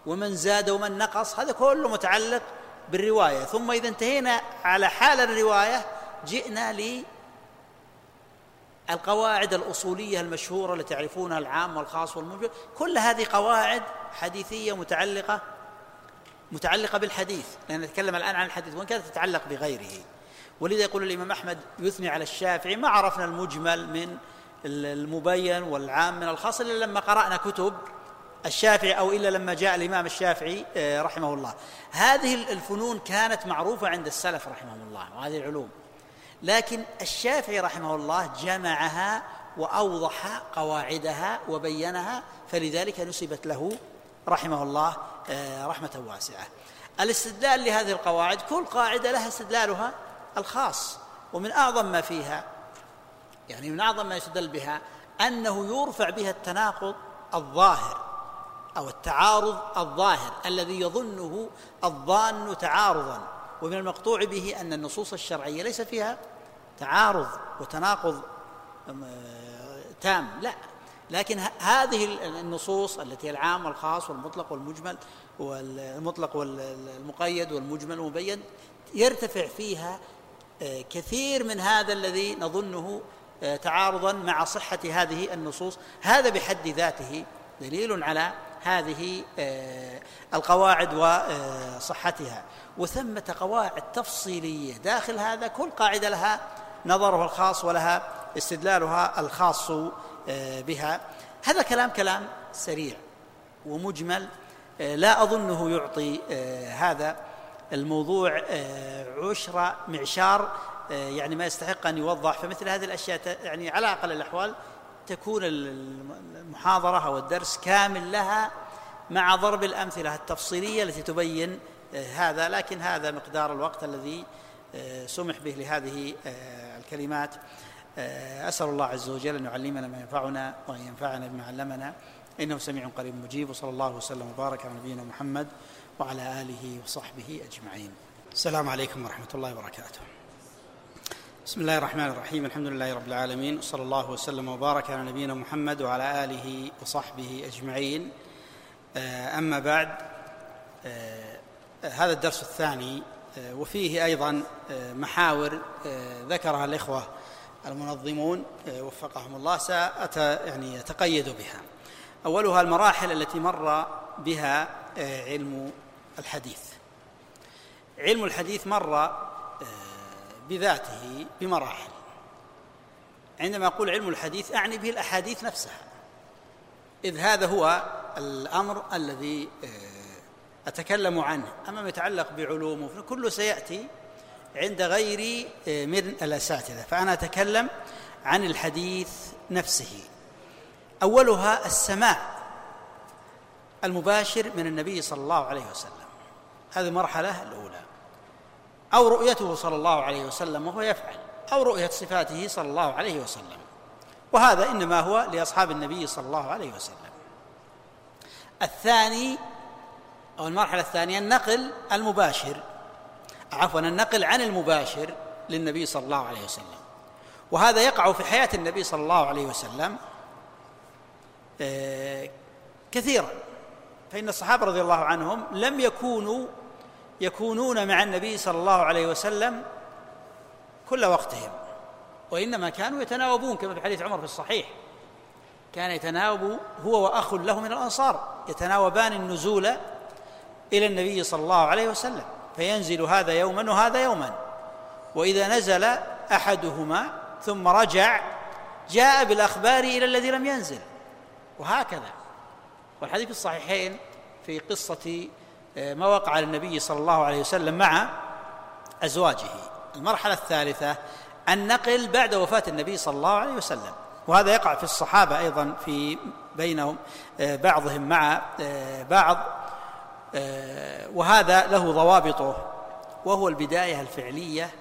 ومن زاد ومن نقص، هذا كله متعلق بالرواية. ثم إذا انتهينا على حال الرواية جئنا للقواعد الأصولية المشهورة التي تعرفونها، العام والخاص والمجمل، كل هذه قواعد حديثية متعلقة متعلقة بالحديث، لأن نتكلم الآن عن الحديث وإن كانت تتعلق بغيره. ولذا يقول الإمام أحمد يثني على الشافعي: ما عرفنا المجمل من المبين والعام من الخاص إلا لما قرأنا كتب الشافعي، أو إلا لما جاء الإمام الشافعي رحمه الله. هذه الفنون كانت معروفة عند السلف رحمه الله، وهذه العلوم، لكن الشافعي رحمه الله جمعها وأوضح قواعدها وبينها، فلذلك نسبت له رحمه الله رحمة واسعة. الاستدلال لهذه القواعد، كل قاعدة لها استدلالها الخاص، ومن أعظم ما فيها، يعني من أعظم ما يستدل بها، أنه يرفع بها التناقض الظاهر أو التعارض الظاهر الذي يظنه الظان تعارضا. ومن المقطوع به أن النصوص الشرعية ليس فيها تعارض وتناقض تام، لا، لكن هذه النصوص التي العام والخاص والمطلق والمجمل والمطلق والمقيد والمجمل والمبين يرتفع فيها كثير من هذا الذي نظنه تعارضا مع صحة هذه النصوص. هذا بحد ذاته دليل على هذه القواعد وصحتها. وثمة قواعد تفصيلية داخل هذا، كل قاعدة لها نظرها الخاص ولها استدلالها الخاص بها. هذا كلام كلام سريع ومجمل، لا أظنه يعطي هذا الموضوع عشرة معشار يعني ما يستحق أن يوضح. فمثل هذه الأشياء يعني على أقل الأحوال تكون المحاضرة أو الدرس كامل لها مع ضرب الأمثلة التفصيلية التي تبين هذا، لكن هذا مقدار الوقت الذي سمح به لهذه الكلمات. أسأل الله عز وجل أن يعلمنا ما ينفعنا وأن ينفعنا بما علمنا، إنه سميع قريب مجيب. وصلى الله وسلم وبارك على نبينا محمد وعلى آله وصحبه أجمعين. السلام عليكم ورحمة الله وبركاته. بسم الله الرحمن الرحيم، الحمد لله رب العالمين، وصلى الله وسلم وبارك على نبينا محمد وعلى آله وصحبه أجمعين. أما بعد، هذا الدرس الثاني وفيه أيضا محاور ذكرها الإخوة المنظمون وفقهم الله، سأتقيد بها. أولها المراحل التي مر بها علم الحديث. علم الحديث مر بذاته بمراحل. عندما أقول علم الحديث أعني به الأحاديث نفسها، إذ هذا هو الأمر الذي أتكلم عنه. أما ما يتعلق بعلومه كله سيأتي عند غيري من الأساتذة، فأنا أتكلم عن الحديث نفسه. أولها السماع المباشر من النبي صلى الله عليه وسلم، هذه المرحلة الأولى، أو رؤيته صلى الله عليه وسلم وهو يفعل، أو رؤية صفاته صلى الله عليه وسلم، وهذا إنما هو لأصحاب النبي صلى الله عليه وسلم. الثاني أو المرحلة الثانية النقل المباشر، عفوا النقل عن المباشر للنبي صلى الله عليه وسلم، وهذا يقع في حياة النبي صلى الله عليه وسلم كثيرا، فإن الصحابة رضي الله عنهم لم يكونوا يكونون مع النبي صلى الله عليه وسلم كل وقتهم، وإنما كانوا يتناوبون، كما في حديث عمر في الصحيح كان يتناوب هو وأخ له من الأنصار، يتناوبان النزول إلى النبي صلى الله عليه وسلم، فينزل هذا يوما وهذا يوما، وإذا نزل أحدهما ثم رجع جاء بالأخبار إلى الذي لم ينزل، وهكذا. والحديث الصحيحين في قصة ما وقع للنبي صلى الله عليه وسلم مع أزواجه. المرحلة الثالثة النقل بعد وفاة النبي صلى الله عليه وسلم، وهذا يقع في الصحابة أيضا في بينهم بعضهم مع بعض، وهذا له ضوابطه، وهو البداية الفعلية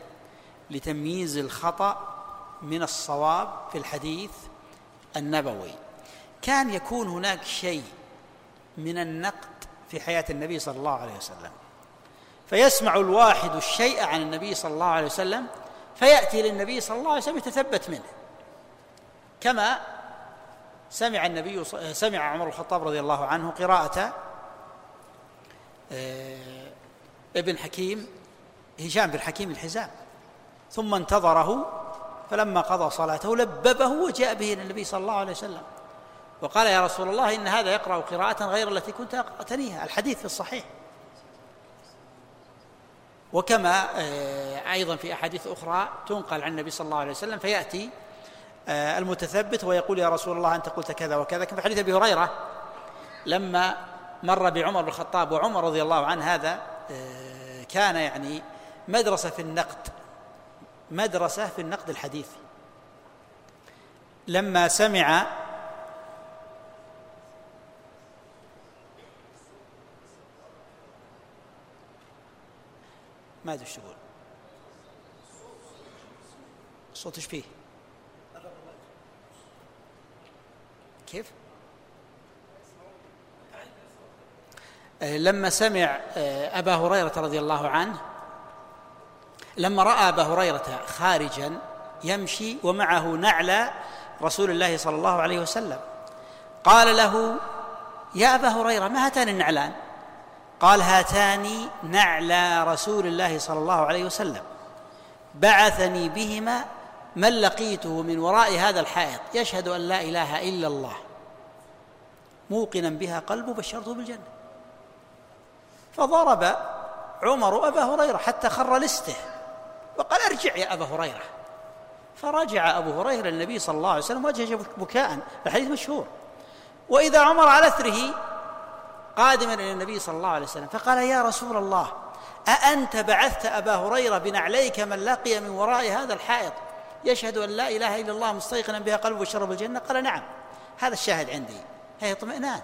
لتمييز الخطأ من الصواب في الحديث النبوي. كان يكون هناك شيء من النقد في حياة النبي صلى الله عليه وسلم، فيسمع الواحد الشيء عن النبي صلى الله عليه وسلم فيأتي للنبي صلى الله عليه وسلم يتثبت منه، كما سمع النبي سمع عمر بن الخطاب رضي الله عنه قراءة ابن حكيم هشام بن حكيم الحزام، ثم انتظره، فلما قضى صلاته لببه وجاء به النبي صلى الله عليه وسلم وقال: يا رسول الله، إن هذا يقرأ قراءة غير التي كنت أقرأتنيها. الحديث في الصحيح. وكما أيضا في أحاديث أخرى تنقل عن النبي صلى الله عليه وسلم فيأتي المتثبت ويقول: يا رسول الله، أنت قلت كذا وكذا. كما في حديث أبي هريرة لما مر بعمر بن الخطاب، وعمر رضي الله عنه هذا كان يعني مدرسة في النقد، مدرسة في النقد الحديثي، لما سمع ما أدري ايش تقول، الصوت ايش فيه؟ كيف؟ لما سمع أبا هريرة رضي الله عنه، لما رأى أبا هريرة خارجا يمشي ومعه نعل رسول الله صلى الله عليه وسلم، قال له: يا أبا هريرة، ما هاتان النعلان؟ قال: هاتان نعلى رسول الله صلى الله عليه وسلم، بعثني بهما من لقيته من وراء هذا الحائط يشهد أن لا إله إلا الله، موقنا بها قلبه، بشرته بالجنة. فضرب عمر أبا هريرة حتى خر لسته وقال: ارجع يا أبا هريرة. فرجع أبو هريرة للنبي صلى الله عليه وسلم وجهه بكاء، الحديث مشهور. وإذا عمر على أثره قادما إلى النبي صلى الله عليه وسلم، فقال: يا رسول الله، أأنت بعثت أبا هريرة بنعليك من لقي من وراء هذا الحائط يشهد أن لا إله إلا الله مستيقنا بها قلبه وشرب الجنة؟ قال: نعم، هذا الشاهد عندي. هي اطمئنان.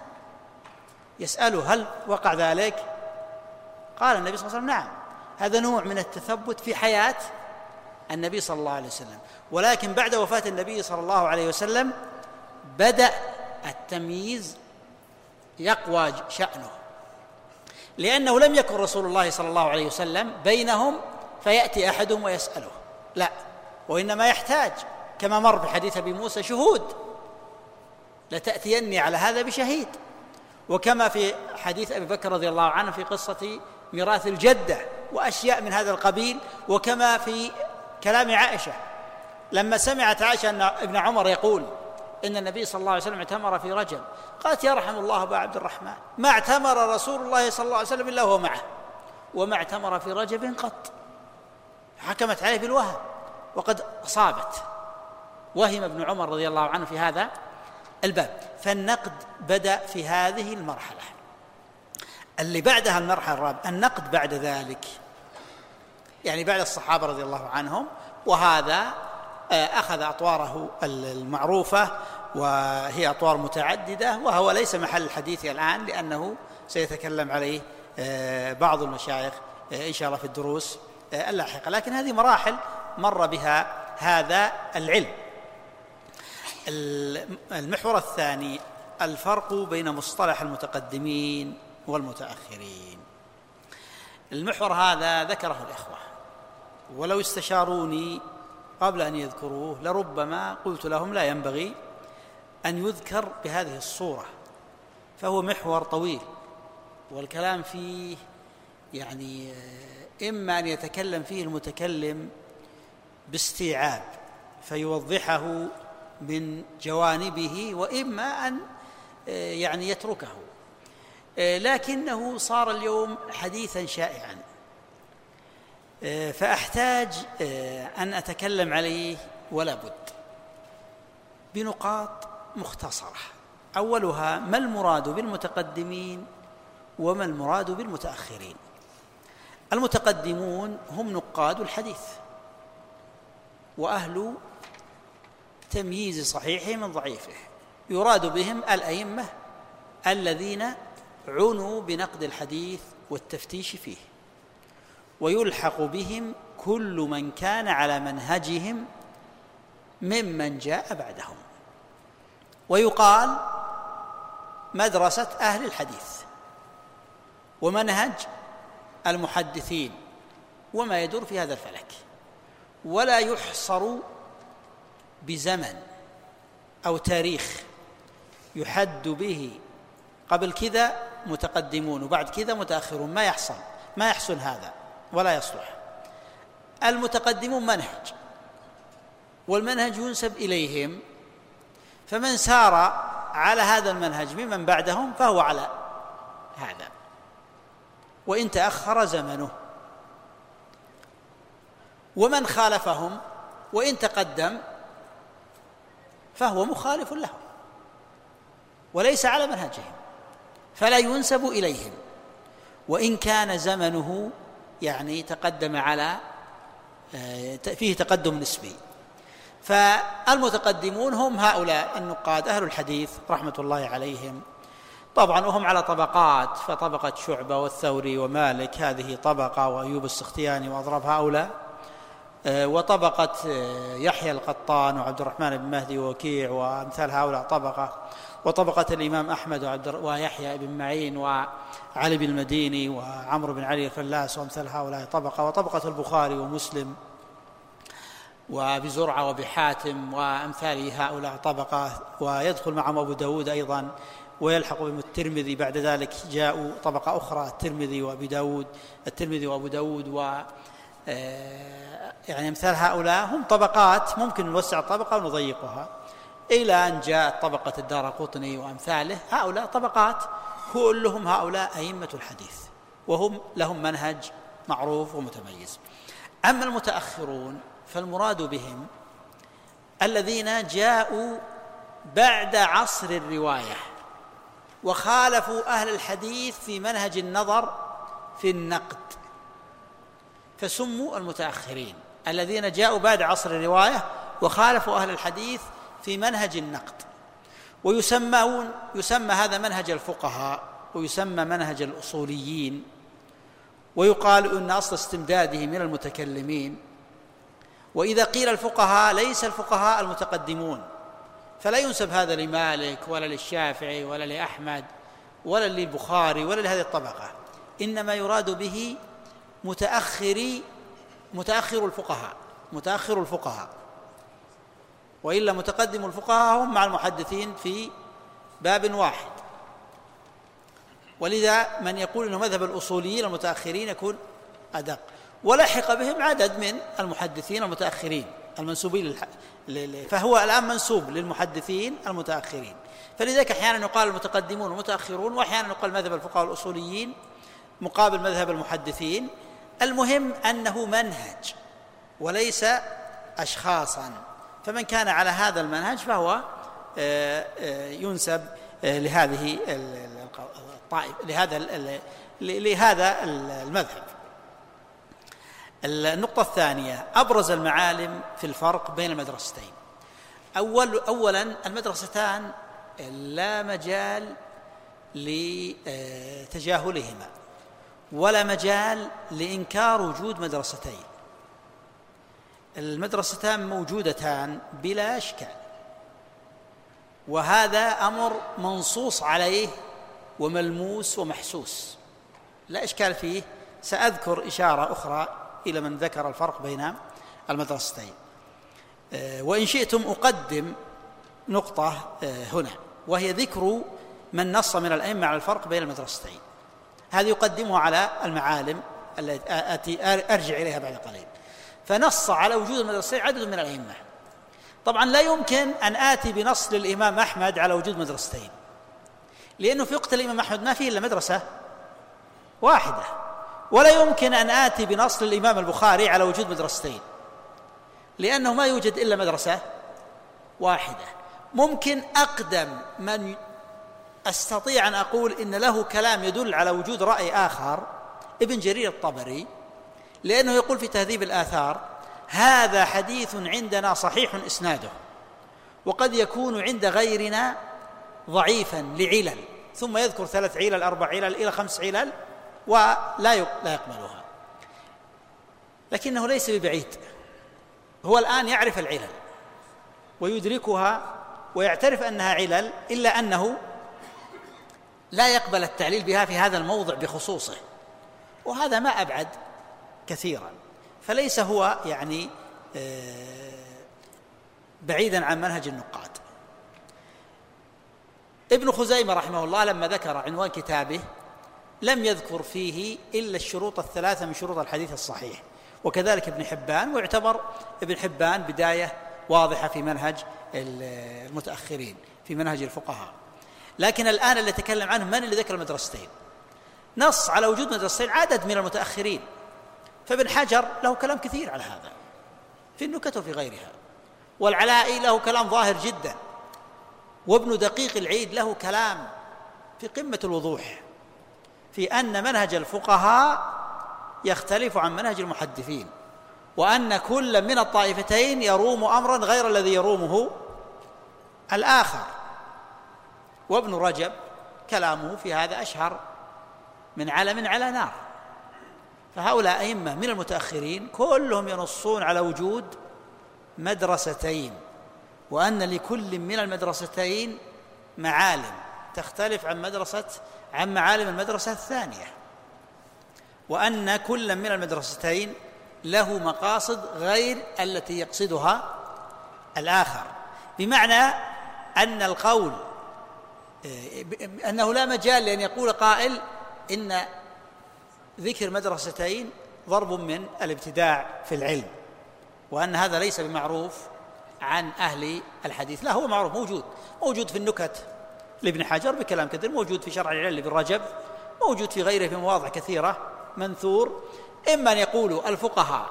يسأله: هل وقع ذلك؟ قال النبي صلى الله عليه وسلم: نعم. هذا نوع من التثبت في حياة النبي صلى الله عليه وسلم. ولكن بعد وفاة النبي صلى الله عليه وسلم بدأ التمييز يقوى شأنه، لأنه لم يكن رسول الله صلى الله عليه وسلم بينهم فيأتي أحدهم ويسأله، لا، وإنما يحتاج، كما مر بحديث أبي موسى: شهود، لتأتيني على هذا بشهيد. وكما في حديث أبي بكر رضي الله عنه في قصة ميراث الجدة وأشياء من هذا القبيل. وكما في كلام عائشة لما سمعت عائشة أن ابن عمر يقول إن النبي صلى الله عليه وسلم اعتمر في رجب، قالت: يرحم الله أبا عبد الرحمن، ما اعتمر رسول الله صلى الله عليه وسلم إلا هو معه، وما اعتمر في رجب قط. حكمت عليه بالوهم، وقد أصابت، وهم ابن عمر رضي الله عنه في هذا الباب. فالنقد بدأ في هذه المرحلة. اللي بعدها المرحلة الرابعة النقد بعد ذلك، يعني بعد الصحابة رضي الله عنهم، وهذا أخذ أطواره المعروفة، وهي أطوار متعددة، وهو ليس محل الحديث الآن، لأنه سيتكلم عليه بعض المشايخ إن شاء الله في الدروس اللاحقة. لكن هذه مراحل مر بها هذا العلم. المحور الثاني: الفرق بين مصطلح المتقدمين والمتأخرين. المحور هذا ذكره الإخوة، ولو استشاروني قبل أن يذكروه لربما قلت لهم لا ينبغي أن يذكر بهذه الصورة، فهو محور طويل، والكلام فيه يعني إما أن يتكلم فيه المتكلم باستيعاب فيوضحه من جوانبه، وإما أن يعني يتركه. لكنه صار اليوم حديثا شائعا، فأحتاج أن أتكلم عليه ولا بد، بنقاط مختصرة. أولها: ما المراد بالمتقدمين وما المراد بالمتأخرين؟ المتقدمون هم نقاد الحديث وأهل تمييز صحيحه من ضعيفه، يراد بهم الأئمة الذين عنوا بنقد الحديث والتفتيش فيه، ويلحق بهم كل من كان على منهجهم ممن جاء بعدهم، ويقال مدرسة أهل الحديث ومنهج المحدثين وما يدور في هذا الفلك، ولا يحصر بزمن أو تاريخ يحد به قبل كذا متقدمون وبعد كذا متأخرون، ما يحصل ما يحسن هذا ولا يصلح. المتقدمون منهج والمنهج ينسب إليهم، فمن سار على هذا المنهج ممن بعدهم فهو على هذا وإن تأخر زمنه، ومن خالفهم وإن تقدم فهو مخالف لهم وليس على منهجهم فلا ينسب إليهم، وإن كان زمنه يعني تقدم على فيه تقدم نسبي. فالمتقدمون هم هؤلاء النقاد أهل الحديث رحمة الله عليهم، طبعا وهم على طبقات، فطبقة شعبة والثوري ومالك هذه طبقة، وأيوب السختياني وأضرب هؤلاء، وطبقة يحيى القطان وعبد الرحمن بن مهدي ووكيع وأمثال هؤلاء طبقة، وطبقة الإمام أحمد وعبد ويحيى بن معين وعلي بن المديني وعمرو بن علي الفلاس وأمثال هؤلاء طبقة، وطبقة البخاري ومسلم وبزرعة وبحاتم وأمثال هؤلاء طبقة، ويدخل معهم أبو داود أيضا ويلحق بهم الترمذي بعد ذلك، جاءوا طبقة أخرى الترمذي وأبو داود الترمذي وأبو داود و يعني أمثال هؤلاء، هم طبقات ممكن نوسع الطبقة ونضيقها إلى أن جاءت طبقة الدارقطني وأمثاله، هؤلاء طبقات كلهم هؤلاء أئمة الحديث وهم لهم منهج معروف ومتميز. أما المتأخرون فالمراد بهم الذين جاءوا بعد عصر الرواية وخالفوا أهل الحديث في منهج النظر في النقد، فسموا المتأخرين الذين جاءوا بعد عصر الرواية وخالفوا أهل الحديث في منهج النقد. ويسمون يسمى هذا منهج الفقهاء ويسمى منهج الأصوليين، ويقال إن أصل استمداده من المتكلمين. وإذا قيل الفقهاء ليس الفقهاء المتقدمون، فلا ينسب هذا لمالك ولا للشافعي ولا لأحمد ولا للبخاري ولا لهذه الطبقة، إنما يراد به متأخري متأخر الفقهاء متأخر الفقهاء وإلا متقدم الفقهاء هم مع المحدثين في باب واحد. ولذا من يقول أنه مذهب الأصوليين المتأخرين يكون أدق، ولحق بهم عدد من المحدثين المتأخرين المنسوبين، فهو الآن منسوب للمحدثين المتأخرين، فلذلك أحيانا يقال المتقدمون ومتأخرون، وأحيانا يقال مذهب الفقهاء الأصوليين مقابل مذهب المحدثين. المهم أنه منهج وليس أشخاصا، فمن كان على هذا المنهج فهو ينسب لهذه الطائفة لهذا لهذا المذهب. النقطة الثانية أبرز المعالم في الفرق بين المدرستين. أول أولا المدرستان لا مجال لتجاهلهما ولا مجال لإنكار وجود مدرستين، المدرستان موجودتان بلا إشكال، وهذا أمر منصوص عليه وملموس ومحسوس لا إشكال فيه. سأذكر إشارة أخرى إلى من ذكر الفرق بين المدرستين، وإن شئتم أقدم نقطة هنا وهي ذكر من نص من الأئمة على الفرق بين المدرستين، هذه يقدمها على المعالم التي أرجع إليها بعد قليل. فنص على وجود المدرستين عدد من الأئمة، طبعا لا يمكن أن آتي بنص للإمام أحمد على وجود مدرستين، لأنه في وقت الإمام أحمد ما فيه إلا مدرسة واحدة، ولا يمكن أن آتي بنص للإمام البخاري على وجود مدرستين لأنه ما يوجد إلا مدرسة واحدة. ممكن أقدم من أستطيع أن أقول إن له كلام يدل على وجود رأي آخر ابن جرير الطبري، لأنه يقول في تهذيب الآثار هذا حديث عندنا صحيح إسناده وقد يكون عند غيرنا ضعيفا لعلل، ثم يذكر ثلاث علل أربع علل إلى خمس علل ولا يقبلها، لكنه ليس ببعيد، هو الآن يعرف العلل ويدركها ويعترف أنها علل، إلا أنه لا يقبل التعليل بها في هذا الموضع بخصوصه، وهذا ما أبعد كثيرا، فليس هو يعني بعيدا عن منهج النقاد. ابن خزيمة رحمه الله لما ذكر عنوان كتابه لم يذكر فيه إلا الشروط الثلاثة من شروط الحديث الصحيح، وكذلك ابن حبان. ويعتبر ابن حبان بداية واضحة في منهج المتأخرين في منهج الفقهاء. لكن الآن اللي تكلم عنه من اللي ذكر المدرستين، نص على وجود مدرستين عدد من المتأخرين، فابن حجر له كلام كثير على هذا في النكت وفي غيرها، والعلائي له كلام ظاهر جدا، وابن دقيق العيد له كلام في قمة الوضوح في أن منهج الفقهاء يختلف عن منهج المحدثين، وأن كل من الطائفتين يروم أمرا غير الذي يرومه الآخر. وابن رجب كلامه في هذا أشهر من علم على نار. فهؤلاء أئمة من المتأخرين كلهم ينصون على وجود مدرستين، وأن لكل من المدرستين معالم تختلف عن مدرسة عن معالم المدرسة الثانية، وأن كل من المدرستين له مقاصد غير التي يقصدها الآخر، بمعنى أن القول أنه لا مجال لأن يقول قائل إن ذكر مدرستين ضرب من الابتداع في العلم، وأن هذا ليس بمعروف عن أهل الحديث. لا، هو معروف، موجود موجود في النكت لابن حجر بكلام كثير، موجود في شرع العلم لابن رجب، موجود في غيره في مواضع كثيرة، منثور. إما أن يقولوا الفقهاء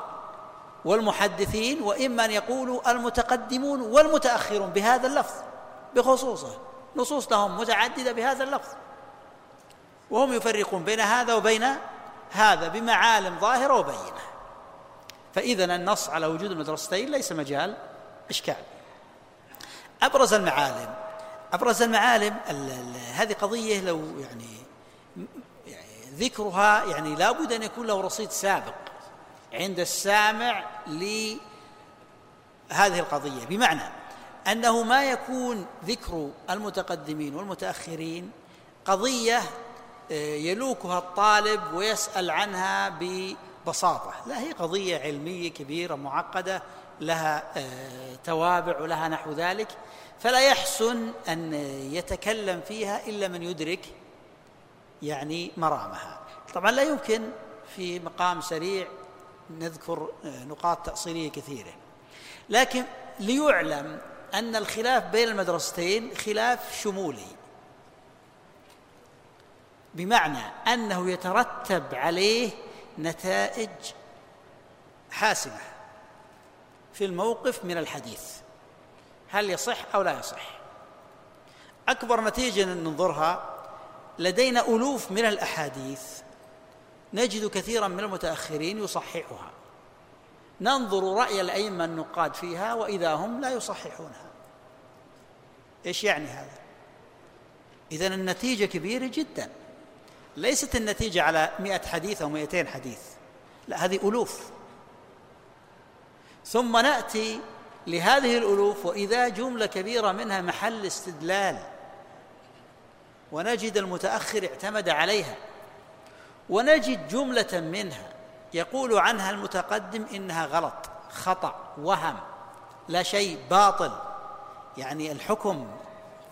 والمحدثين، وإما أن يقولوا المتقدمون والمتأخرون بهذا اللفظ بخصوصه، نصوص لهم متعددة بهذا اللفظ، وهم يفرقون بين هذا وبين هذا بمعالم ظاهرة وبينة. فإذن النص على وجود المدرستين ليس مجال إشكال. أبرز المعالم أبرز المعالم هذه قضية لو يعني ذكرها يعني لا بد أن يكون له رصيد سابق عند السامع لهذه القضية، بمعنى أنه ما يكون ذكر المتقدمين والمتأخرين قضية يلوكها الطالب ويسأل عنها ببساطة، لا، هي قضية علمية كبيرة معقدة لها توابع ولها نحو ذلك، فلا يحسن أن يتكلم فيها إلا من يدرك يعني مرامها. طبعا لا يمكن في مقام سريع نذكر نقاط تأصيلية كثيرة، لكن ليعلم أن الخلاف بين المدرستين خلاف شمولي، بمعنى أنه يترتب عليه نتائج حاسمة في الموقف من الحديث، هل يصح أو لا يصح. أكبر نتيجة ننظرها، لدينا ألوف من الأحاديث نجد كثيرا من المتأخرين يصححها، ننظر رأي الأئمة النقاد فيها وإذا هم لا يصححونها. إيش يعني هذا؟ إذن النتيجة كبيرة جدا، ليست النتيجة على مئة حديث أو مئتين حديث، لا، هذه ألوف. ثم نأتي لهذه الألوف وإذا جملة كبيرة منها محل استدلال، ونجد المتأخر اعتمد عليها، ونجد جملة منها يقول عنها المتقدم إنها غلط، خطأ، وهم، لا شيء، باطل، يعني الحكم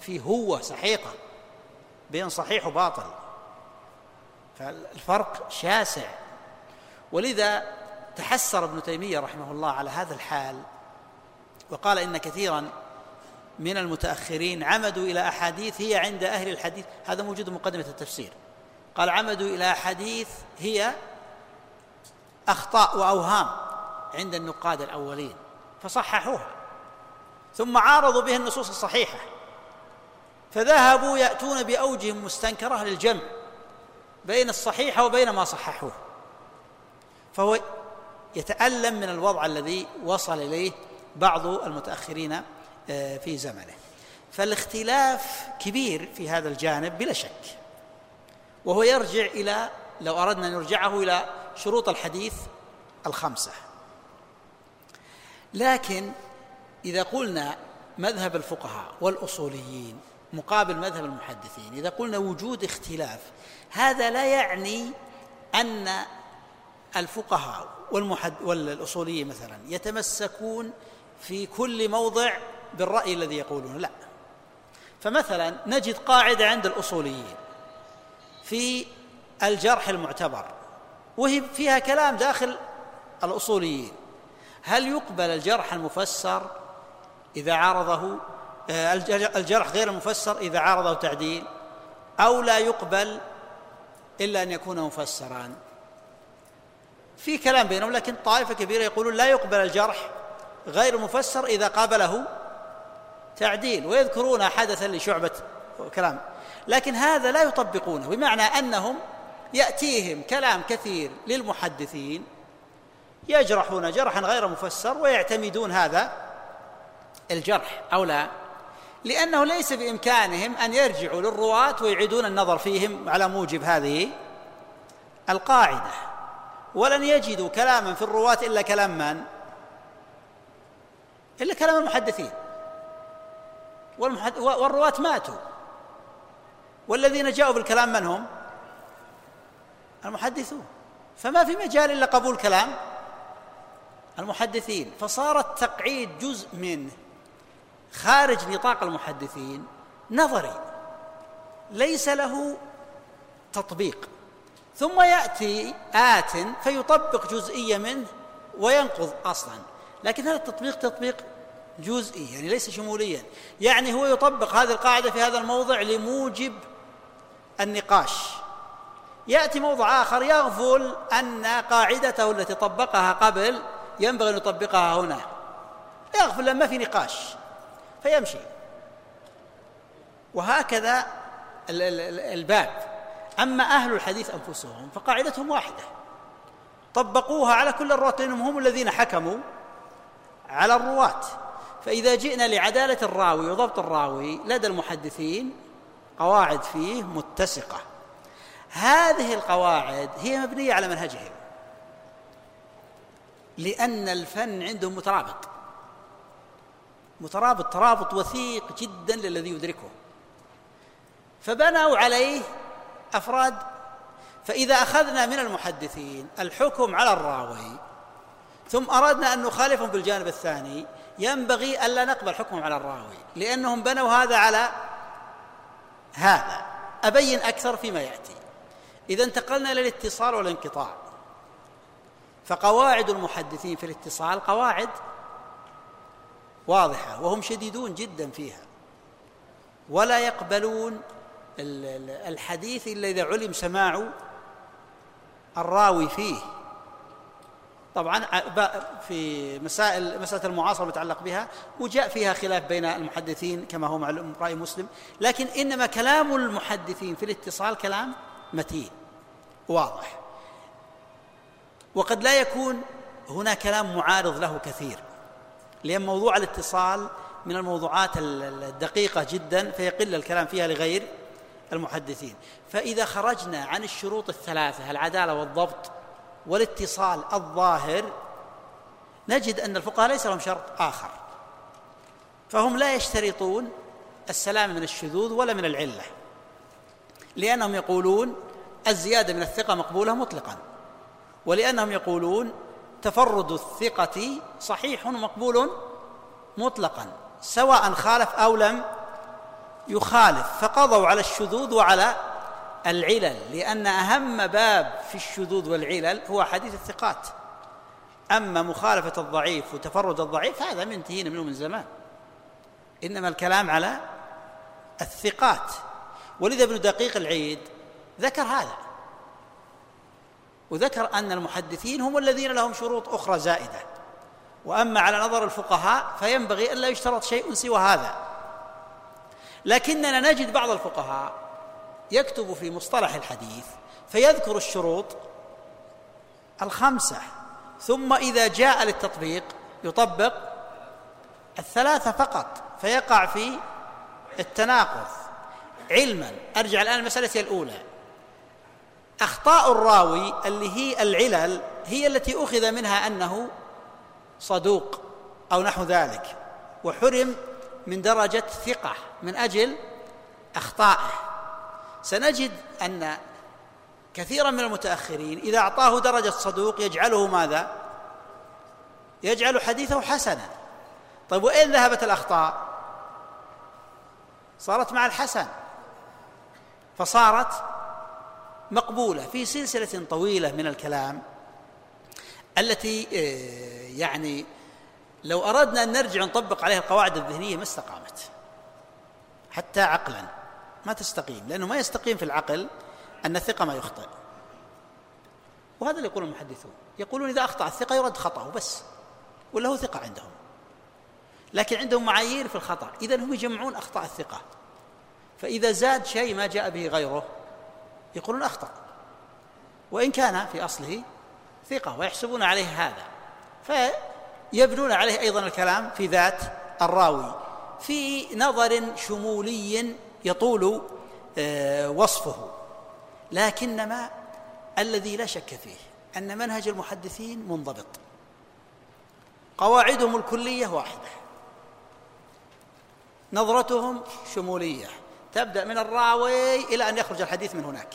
في هو سحيقة بين صحيح وباطل، فالفرق شاسع. ولذا تحسر ابن تيمية رحمه الله على هذا الحال، وقال إن كثيرا من المتأخرين عمدوا إلى أحاديث هي عند أهل الحديث، هذا موجود مقدمة التفسير، قال عمدوا إلى أحاديث هي أخطاء وأوهام عند النقاد الأولين فصححوها، ثم عارضوا بها النصوص الصحيحة، فذهبوا يأتون بأوجهم مستنكرة للجمع بين الصحيحة وبين ما صححوه، فهو يتألم من الوضع الذي وصل إليه بعض المتأخرين في زمنه. فالاختلاف كبير في هذا الجانب بلا شك، وهو يرجع إلى، لو أردنا نرجعه إلى شروط الحديث الخمسة. لكن إذا قلنا مذهب الفقهاء والأصوليين مقابل مذهب المحدثين، إذا قلنا وجود اختلاف، هذا لا يعني أن الفقهاء والأصوليين مثلا يتمسكون في كل موضع بالرأي الذي يقولونه، لا. فمثلا نجد قاعدة عند الأصوليين في الجرح المعتبر، وهي فيها كلام داخل الأصوليين: هل يقبل الجرح المفسر إذا عارضه الجرح غير المفسر إذا عارضه تعديل، أو لا يقبل إلا أن يكون مفسرا؟ في كلام بينهم، لكن طائفة كبيرة يقولون لا يقبل الجرح غير المفسر إذا قابله تعديل، ويذكرون حدثا لشعبة كلام، لكن هذا لا يطبقونه، بمعنى أنهم يأتيهم كلام كثير للمحدثين يجرحون جرحا غير مفسر ويعتمدون هذا الجرح، أو لا، لأنه ليس بإمكانهم أن يرجعوا للرواة ويعيدون النظر فيهم على موجب هذه القاعدة، ولن يجدوا كلاما في الرواة إلا كلام من؟ إلا كلام المحدثين، والمحد... والرواة ماتوا، والذين جاءوا بالكلام من هم؟ المحدثون، فما في مجال إلا قبول كلام المحدثين، فصار التقعيد جزء منه خارج نطاق المحدثين نظري ليس له تطبيق، ثم يأتي آت فيطبق جزئية منه وينقض أصلا، لكن هذا التطبيق تطبيق جزئي يعني ليس شموليا، يعني هو يطبق هذه القاعدة في هذا الموضع لموجب النقاش، يأتي موضع آخر يغفل أن قاعدته التي طبقها قبل ينبغي أن يطبقها هنا، يغفل لما في نقاش فيمشي، وهكذا الباب. أما أهل الحديث أنفسهم فقاعدتهم واحدة طبقوها على كل الرواة، لأنهم هم الذين حكموا على الرواة، فإذا جئنا لعدالة الراوي وضبط الراوي لدى المحدثين قواعد فيه متسقة، هذه القواعد هي مبنية على منهجهم، لأن الفن عندهم مترابط مترابط ترابط وثيق جدا للذي يدركه، فبنوا عليه أفراد، فإذا أخذنا من المحدثين الحكم على الراوي ثم أردنا أن نخالفهم بالجانب الثاني ينبغي ألا نقبل حكمهم على الراوي، لأنهم بنوا هذا على هذا. أبين أكثر فيما يأتي. إذا انتقلنا إلى الاتصال والانقطاع، فقواعد المحدثين في الاتصال قواعد واضحة، وهم شديدون جدا فيها، ولا يقبلون الحديث إلا إذا علم سماع الراوي فيه. طبعا في مسائل مسألة المعاصرة المتعلق بها وجاء فيها خلاف بين المحدثين كما هو معلوم رأي مسلم، لكن إنما كلام المحدثين في الاتصال كلام متين واضح، وقد لا يكون هناك كلام معارض له كثير، لأن موضوع الاتصال من الموضوعات الدقيقة جدا فيقل الكلام فيها لغير المحدثين. فإذا خرجنا عن الشروط الثلاثة العدالة والضبط والاتصال الظاهر نجد أن الفقهاء ليس لهم شرط آخر، فهم لا يشترطون السلام من الشذوذ ولا من العلة، لأنهم يقولون الزيادة من الثقة مقبولة مطلقا، ولأنهم يقولون تفرد الثقة صحيح مقبول مطلقا سواء خالف أو لم يخالف، فقضوا على الشذوذ وعلى العلل، لأن أهم باب في الشذوذ والعلل هو حديث الثقات، أما مخالفة الضعيف وتفرد الضعيف هذا منتهينا منه من زمان، إنما الكلام على الثقات. ولذا ابن دقيق العيد ذكر هذا، وذكر أن المحدثين هم الذين لهم شروط أخرى زائدة، وأما على نظر الفقهاء فينبغي ألا يشترط شيء سوى هذا، لكننا نجد بعض الفقهاء يكتب في مصطلح الحديث فيذكر الشروط الخمسة، ثم إذا جاء للتطبيق يطبق الثلاثة فقط، فيقع في التناقض. علما، أرجع الآن لمسألتي الأولى، أخطاء الراوي اللي هي العلل هي التي أخذ منها أنه صدوق أو نحو ذلك، وحرم من درجة ثقة من أجل أخطائه. سنجد أن كثيرا من المتأخرين إذا أعطاه درجة صدوق يجعله ماذا؟ يجعل حديثه حسنا. طيب وإن ذهبت الأخطاء صارت مع الحسن فصارت مقبولة. في سلسلة طويلة من الكلام التي يعني لو أردنا أن نرجع نطبق عليها القواعد الذهنية ما استقامت حتى عقلا، ما تستقيم، لأنه ما يستقيم في العقل أن الثقة ما يخطئ، وهذا اللي يقوله المحدثون، يقولون إذا أخطأ الثقة يرد خطأه بس، ولا هو ثقة عندهم، لكن عندهم معايير في الخطأ، إذن هم يجمعون أخطاء الثقة، فإذا زاد شيء ما جاء به غيره يقولون أخطأ، وإن كان في أصله ثقة، ويحسبون عليه هذا، فيبنون عليه أيضا الكلام في ذات الراوي في نظر شمولي يطول وصفه. لكنما الذي لا شك فيه أن منهج المحدثين منضبط، قواعدهم الكلية واحدة، نظرتهم شمولية، تبدأ من الراوي إلى أن يخرج الحديث من هناك،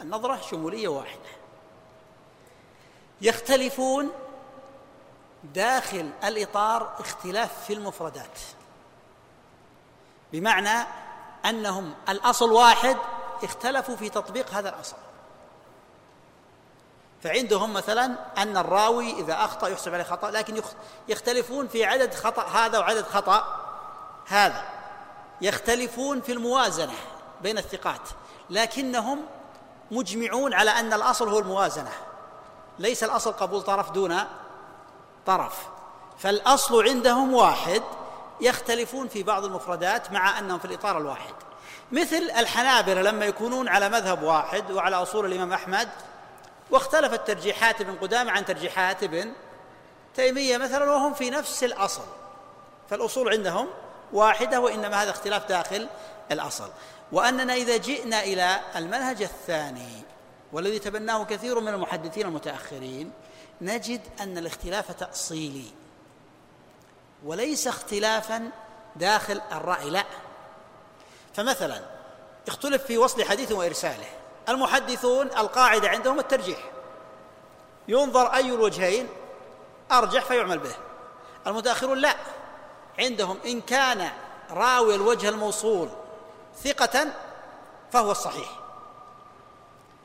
النظرة شمولية واحدة. يختلفون داخل الإطار اختلاف في المفردات، بمعنى أنهم الأصل واحد، اختلفوا في تطبيق هذا الأصل، فعندهم مثلا أن الراوي إذا أخطأ يحسب عليه خطأ، لكن يختلفون في عدد خطأ هذا وعدد خطأ هذا، يختلفون في الموازنة بين الثقات، لكنهم مجمعون على أن الأصل هو الموازنة، ليس الأصل قبول طرف دون طرف، فالأصل عندهم واحد، يختلفون في بعض المفردات مع أنهم في الإطار الواحد، مثل الحنابلة لما يكونون على مذهب واحد وعلى أصول الإمام أحمد، واختلفت ترجيحات ابن قدامة عن ترجيحات ابن تيمية مثلا، وهم في نفس الأصل، فالأصول عندهم واحدة، وإنما هذا اختلاف داخل الأصل. وأننا إذا جئنا إلى المنهج الثاني والذي تبناه كثير من المحدثين المتأخرين، نجد أن الاختلاف تأصيلي وليس اختلافا داخل الرأي، لا. فمثلا اختلف في وصل حديث وإرساله، المحدثون القاعدة عندهم الترجيح، ينظر أي الوجهين أرجح فيعمل به. المتأخرون لا، عندهم إن كان راوي الوجه الموصول ثقة فهو الصحيح،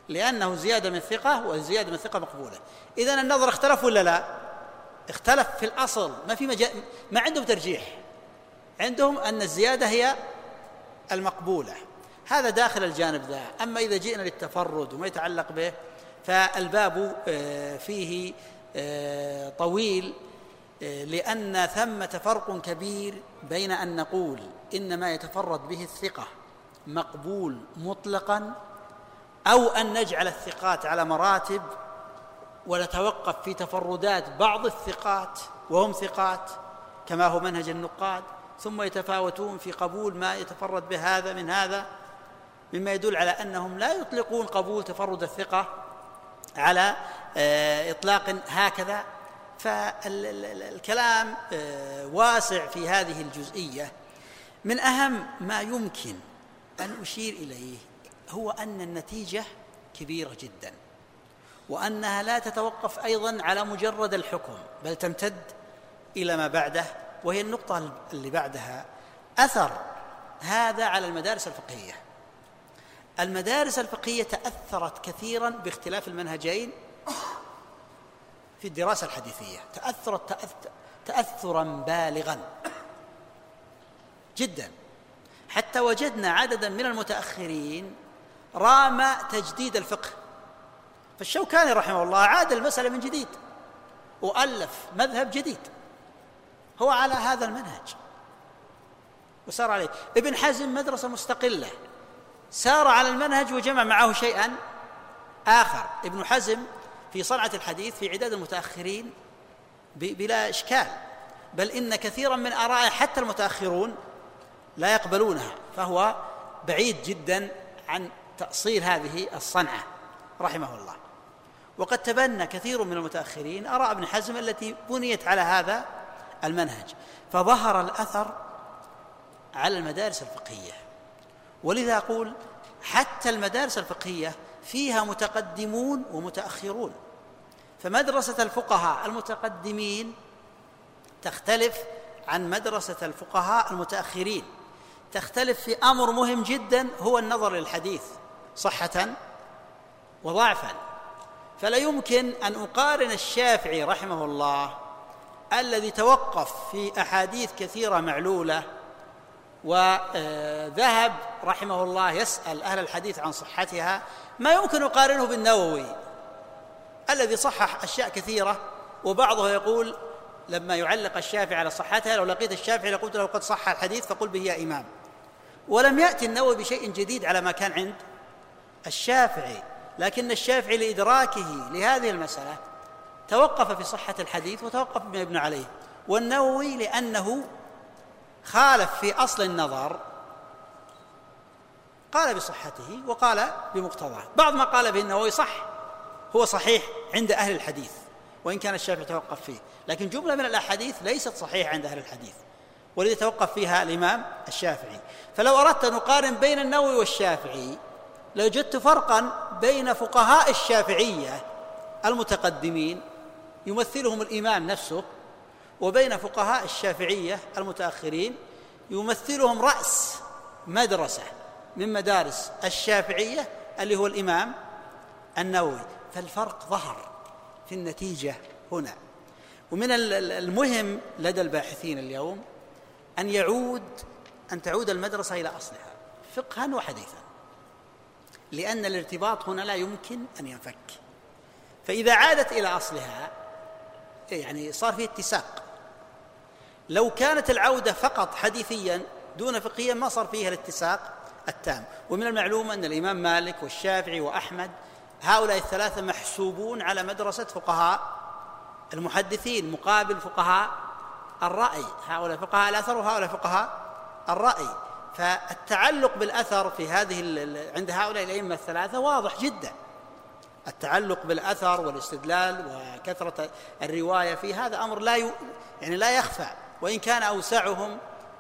لأنه زيادة من ثقة، والزيادة من ثقة مقبولة. إذن النظر اختلف ولا لا؟ اختلف في الأصل، ما في مجال، ما عندهم ترجيح، عندهم أن الزيادة هي المقبولة، هذا داخل الجانب ذا. أما إذا جئنا للتفرد وما يتعلق به فالباب فيه طويل، لأن ثمة فرق كبير بين أن نقول إن ما يتفرد به الثقة مقبول مطلقا، أو أن نجعل الثقات على مراتب ونتوقف في تفردات بعض الثقات وهم ثقات كما هو منهج النقاد، ثم يتفاوتون في قبول ما يتفرد به هذا من هذا، مما يدل على أنهم لا يطلقون قبول تفرد الثقة على إطلاق هكذا. فالكلام واسع في هذه الجزئية. من أهم ما يمكن أن أشير إليه هو أن النتيجة كبيرة جدا، وأنها لا تتوقف أيضا على مجرد الحكم، بل تمتد إلى ما بعده، وهي النقطة اللي بعدها: أثر هذا على المدارس الفقهية. المدارس الفقهية تأثرت كثيرا باختلاف المنهجين في الدراسة الحديثية، تأثرت تأثرا بالغا جدا، حتى وجدنا عددا من المتأخرين رام تجديد الفقه. فالشوكاني رحمه الله عاد المسألة من جديد وألف مذهب جديد هو على هذا المنهج وسار عليه. ابن حزم مدرسة مستقلة، سار على المنهج وجمع معه شيئا آخر. ابن حزم في صنعة الحديث في عداد المتأخرين بلا إشكال، بل إن كثيرا من آرائه حتى المتأخرون لا يقبلونها، فهو بعيد جدا عن تأصيل هذه الصنعة رحمه الله. وقد تبنى كثير من المتأخرين آراء ابن حزم التي بنيت على هذا المنهج، فظهر الأثر على المدارس الفقهية. ولذا أقول حتى المدارس الفقهية فيها متقدمون ومتأخرون، فمدرسة الفقهاء المتقدمين تختلف عن مدرسة الفقهاء المتأخرين، تختلف في أمر مهم جدا هو النظر للحديث صحة وضعفا، فلا يمكن أن أقارن الشافعي رحمه الله الذي توقف في أحاديث كثيرة معلولة، وذهب رحمه الله يسأل أهل الحديث عن صحتها، ما يمكن أقارنه بالنووي الذي صحح أشياء كثيرة، وبعضه يقول لما يعلق الشافعي على صحتها: لو لقيت الشافعي لقلت له قد صح الحديث فقل به يا إمام. ولم يأتي النووي بشيء جديد على ما كان عند الشافعي، لكن الشافعي لإدراكه لهذه المسألة توقف في صحة الحديث وتوقف بما يبنى عليه، والنووي لأنه خالف في أصل النظر قال بصحته وقال بمقتضاه. بعض ما قال به النووي صح، هو صحيح عند أهل الحديث وإن كان الشافعي توقف فيه، لكن جملة من الأحاديث ليست صحيحة عند أهل الحديث والذي توقف فيها الإمام الشافعي. فلو أردت أن أقارن بين النووي والشافعي لوجدت فرقا بين فقهاء الشافعية المتقدمين يمثلهم الإمام نفسه، وبين فقهاء الشافعية المتأخرين يمثلهم رأس مدرسة من مدارس الشافعية اللي هو الإمام النووي، فالفرق ظهر في النتيجة هنا. ومن المهم لدى الباحثين اليوم أن يعود أن تعود المدرسة إلى أصلها فقها وحديثا، لأن الارتباط هنا لا يمكن أن ينفك. فإذا عادت إلى أصلها يعني صار فيه اتساق. لو كانت العودة فقط حديثيا دون فقهيا ما صار فيها الاتساق التام. ومن المعلوم أن الإمام مالك والشافعي وأحمد هؤلاء الثلاثة محسوبون على مدرسة فقهاء المحدثين مقابل فقهاء الرأي، هؤلاء فقهاء الأثر وهؤلاء فقهاء الرأي. فالتعلق بالأثر في هذه عند هؤلاء الأئمة الثلاثة واضح جدا، التعلق بالأثر والاستدلال وكثرة الرواية في هذا أمر لا ي... يعني لا يخفى، وإن كان أوسعهم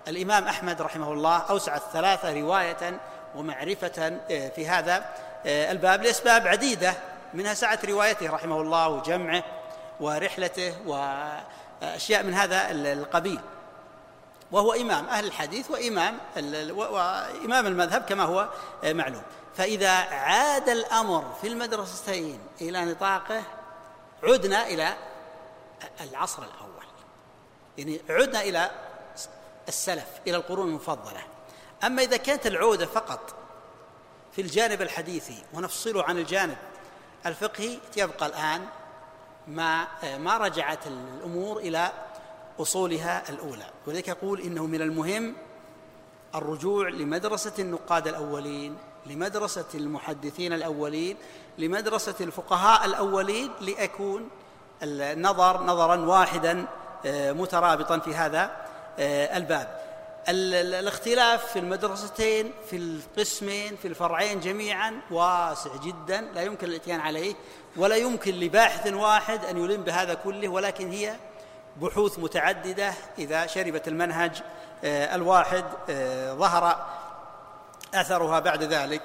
الإمام أحمد رحمه الله أوسع الثلاثة رواية ومعرفة في هذا الباب لأسباب عديدة، منها سعة روايته رحمه الله وجمعه ورحلته وأشياء من هذا القبيل، وهو إمام أهل الحديث وإمام وإمام المذهب كما هو معلوم. فإذا عاد الأمر في المدرستين إلى نطاقه عدنا إلى العصر الأول، يعني عدنا إلى السلف إلى القرون المفضلة. أما إذا كانت العودة فقط في الجانب الحديثي ونفصله عن الجانب الفقهي يبقى الآن ما ما رجعت الأمور إلى أصولها الأولى. ولذلك أقول إنه من المهم الرجوع لمدرسة النقاد الأولين، لمدرسة المحدثين الأولين، لمدرسة الفقهاء الأولين، لأكون النظر نظرا واحدا مترابطا في هذا الباب. الاختلاف في المدرستين في القسمين في الفرعين جميعا واسع جدا لا يمكن الاتيان عليه، ولا يمكن لباحث واحد أن يلم بهذا كله، ولكن هي بحوث متعددة إذا شربت المنهج الواحد ظهر أثرها بعد ذلك.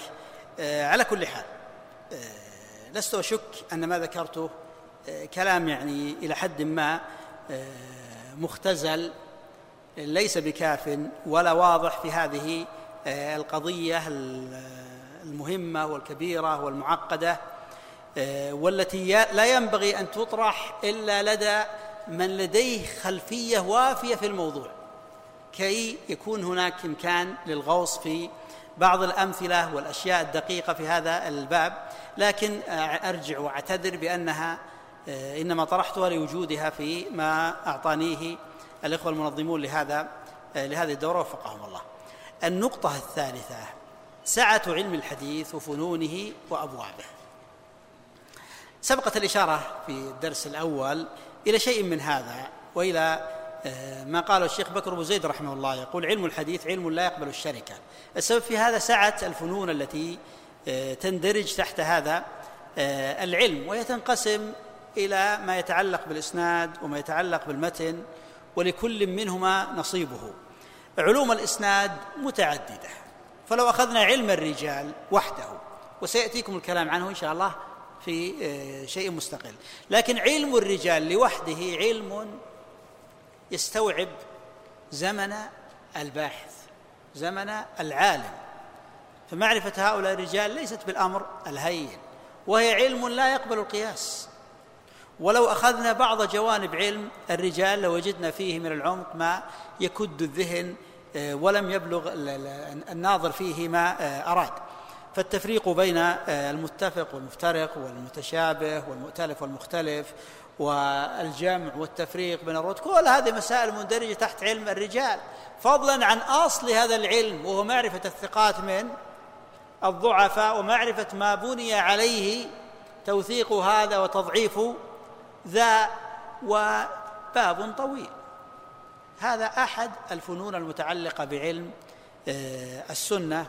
على كل حال لست أشك أن ما ذكرته كلام يعني إلى حد ما مختزل ليس بكاف ولا واضح في هذه القضية المهمة والكبيرة والمعقدة، والتي لا ينبغي أن تطرح إلا لدى من لديه خلفية وافية في الموضوع، كي يكون هناك إمكان للغوص في بعض الأمثلة والأشياء الدقيقة في هذا الباب. لكن أرجع وأعتذر بأنها إنما طرحتها لوجودها في ما أعطانيه الإخوة المنظمون لهذا لهذه الدورة وفقهم الله. النقطة الثالثة سعة علم الحديث وفنونه وأبوابه. سبقت الإشارة في الدرس الأول إلى شيء من هذا، وإلى ما قاله الشيخ بكر أبو زيد رحمه الله، يقول: علم الحديث علم لا يقبل الشركة. السبب في هذا سعة الفنون التي تندرج تحت هذا العلم، وهي تنقسم إلى ما يتعلق بالإسناد وما يتعلق بالمتن، ولكل منهما نصيبه. علوم الإسناد متعددة، فلو أخذنا علم الرجال وحده، وسيأتيكم الكلام عنه إن شاء الله في شيء مستقل، لكن علم الرجال لوحده علم يستوعب زمن الباحث زمن العالم، فمعرفة هؤلاء الرجال ليست بالأمر الهين، وهي علم لا يقبل القياس. ولو أخذنا بعض جوانب علم الرجال لوجدنا فيه من العمق ما يكد الذهن ولم يبلغ الناظر فيه ما أراد. فالتفريق بين المتفق والمفترق والمتشابه والمؤتلف والمختلف والجمع والتفريق بين الرد، كل هذه مسائل مندرجة تحت علم الرجال، فضلا عن أصل هذا العلم وهو معرفة الثقات من الضعفاء ومعرفة ما بني عليه توثيق هذا وتضعيف ذا. وباب طويل. هذا أحد الفنون المتعلقة بعلم السنة.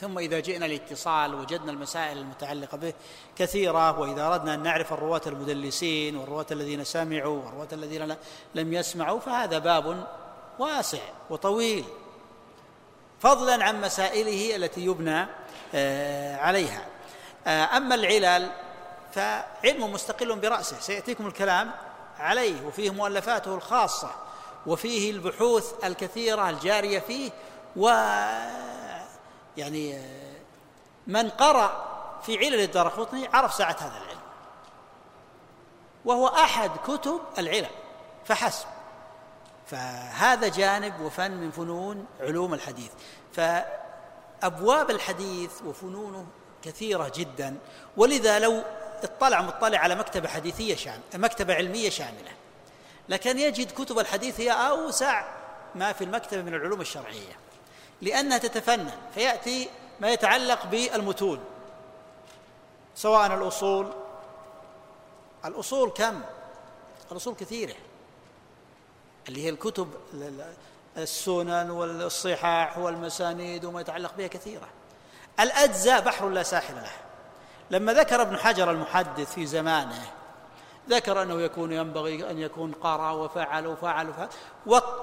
ثم إذا جئنا الاتصال وجدنا المسائل المتعلقة به كثيرة، وإذا أردنا أن نعرف الرواة المدلسين والرواة الذين سمعوا والرواة الذين لم يسمعوا، فهذا باب واسع وطويل، فضلا عن مسائله التي يبنى عليها. أما العلل فعلم مستقل برأسه، سيأتيكم الكلام عليه، وفيه مؤلفاته الخاصة، وفيه البحوث الكثيرة الجارية فيه. و يعني من قرأ في علل الدارقطني عرف ساعة هذا العلم، وهو أحد كتب العلل فحسب. فهذا جانب وفن من فنون علوم الحديث. فأبواب الحديث وفنونه كثيرة جدا، ولذا لو اطلع مطلع على مكتبة حديثية شاملة، مكتبة علمية شاملة، لكن يجد كتب الحديث هي أوسع ما في المكتبة من العلوم الشرعية، لأنها تتفنن، فيأتي ما يتعلق بالمتون، سواء الأصول. الأصول كم؟ الأصول كثيرة، اللي هي الكتب السنن والصحاح والمسانيد وما يتعلق بها كثيرة. الأجزاء بحر لا ساحل له. لما ذكر ابن حجر المحدث في زمانه، ذكر أنه يكون ينبغي أن يكون قرأ وفعل وفعل, وفعل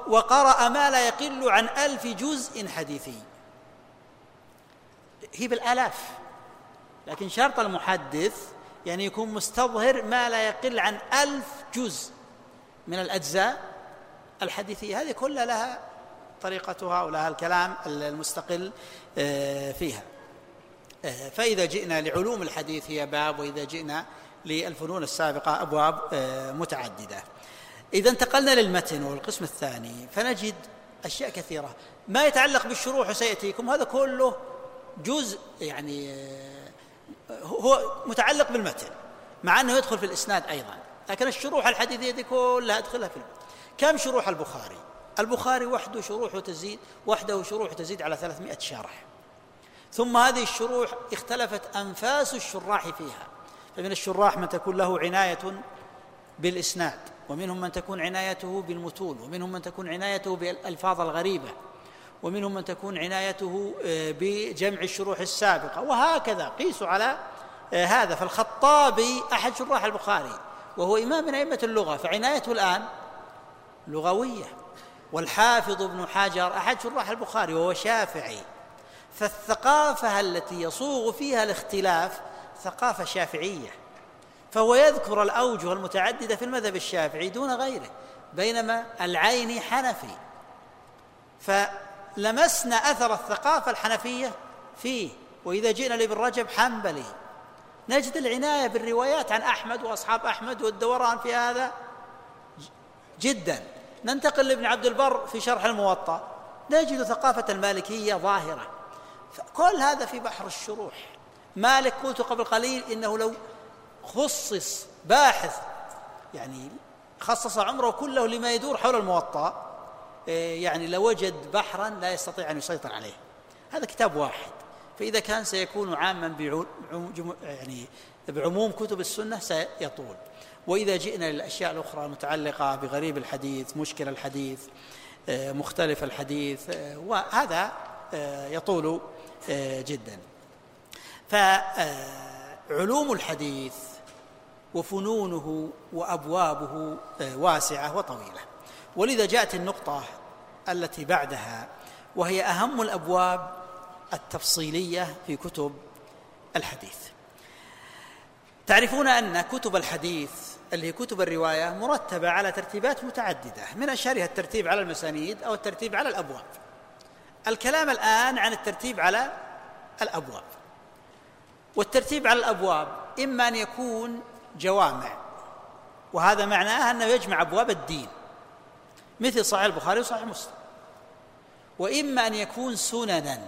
وقرأ ما لا يقل عن ألف جزء حديثي، هي بالآلاف، لكن شرط المحدث يعني يكون مستظهر ما لا يقل عن ألف جزء من الأجزاء الحديثية. هذه كلها لها طريقتها ولها الكلام المستقل فيها. فإذا جئنا لعلوم الحديث هي باب، وإذا جئنا للفنون السابقة أبواب متعددة. إذا انتقلنا للمتن والقسم الثاني فنجد أشياء كثيرة. ما يتعلق بالشروح سيأتيكم، هذا كله جزء يعني هو متعلق بالمتن، مع أنه يدخل في الإسناد أيضا، لكن الشروح الحديثية دي كلها أدخلها في المتن. كم شروح البخاري؟ البخاري وحده شروح تزيد وحده شروح تزيد على ثلاثمائة شرح، ثم هذه الشروح اختلفت أنفاس الشراح فيها. فمن الشراح من تكون له عناية بالإسناد، ومنهم من تكون عنايته بالمتون، ومنهم من تكون عنايته بالألفاظ الغريبة، ومنهم من تكون عنايته بجمع الشروح السابقة، وهكذا قيسوا على هذا. فالخطابي أحد شراح البخاري، وهو إمام من أئمة اللغة، فعنايته الآن لغوية. والحافظ ابن حجر أحد شراح البخاري، وهو شافعي، فالثقافة التي يصوغ فيها الاختلاف ثقافة شافعية، فهو يذكر الأوجه المتعددة في المذهب الشافعي دون غيره. بينما العيني حنفي، فلمسنا أثر الثقافة الحنفية فيه. وإذا جئنا لابن رجب حنبلي، نجد العناية بالروايات عن أحمد وأصحاب أحمد والدوران في هذا جدا. ننتقل لابن عبد البر في شرح الموطأ، نجد ثقافة المالكية ظاهرة. فكل هذا في بحر الشروح. مالك قلت قبل قليل إنه لو خصص باحث، يعني خصص عمره كله لما يدور حول الموطأ، يعني لوجد بحرا لا يستطيع أن يسيطر عليه. هذا كتاب واحد، فإذا كان سيكون عاما يعني بعموم كتب السنة سيطول. وإذا جئنا للأشياء الأخرى المتعلقة بغريب الحديث، مشكل الحديث، مختلف الحديث، وهذا يطول جدا. فعلوم الحديث وفنونه وأبوابه واسعة وطويلة. ولذا جاءت النقطة التي بعدها، وهي أهم الأبواب التفصيلية في كتب الحديث. تعرفون أن كتب الحديث اللي هي كتب الرواية مرتبة على ترتيبات متعددة، من أشهرها الترتيب على المسانيد أو الترتيب على الأبواب. الكلام الآن عن الترتيب على الأبواب. والترتيب على الأبواب إما أن يكون جوامع، وهذا معناه أنه يجمع أبواب الدين مثل صحيح البخاري وصحيح مسلم، وإما أن يكون سننا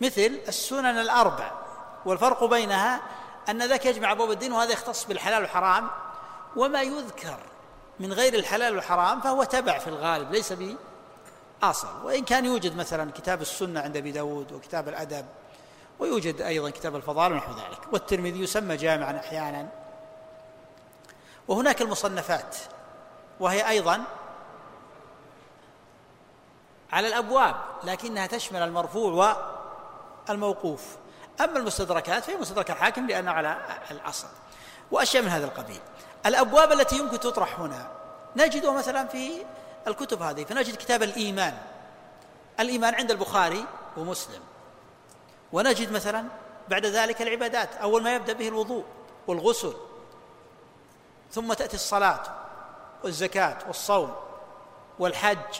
مثل السنن الأربع، والفرق بينها أن ذاك يجمع أبواب الدين وهذا يختص بالحلال والحرام، وما يذكر من غير الحلال والحرام فهو تبع في الغالب ليس به أصل، وإن كان يوجد مثلا كتاب السنة عند أبي داود وكتاب الأدب، ويوجد أيضا كتاب الفضائل ونحو ذلك، والترمذي يسمى جامعا أحيانا. وهناك المصنفات وهي أيضا على الأبواب لكنها تشمل المرفوع والموقوف، أما المستدركات فهي مستدرك الحاكم لأنه على الأصل، وأشياء من هذا القبيل. الأبواب التي يمكن تطرح هنا نجدها مثلا في الكتب هذه، فنجد كتاب الإيمان، الإيمان عند البخاري ومسلم، ونجد مثلا بعد ذلك العبادات، أول ما يبدأ به الوضوء والغسل، ثم تأتي الصلاة والزكاة والصوم والحج،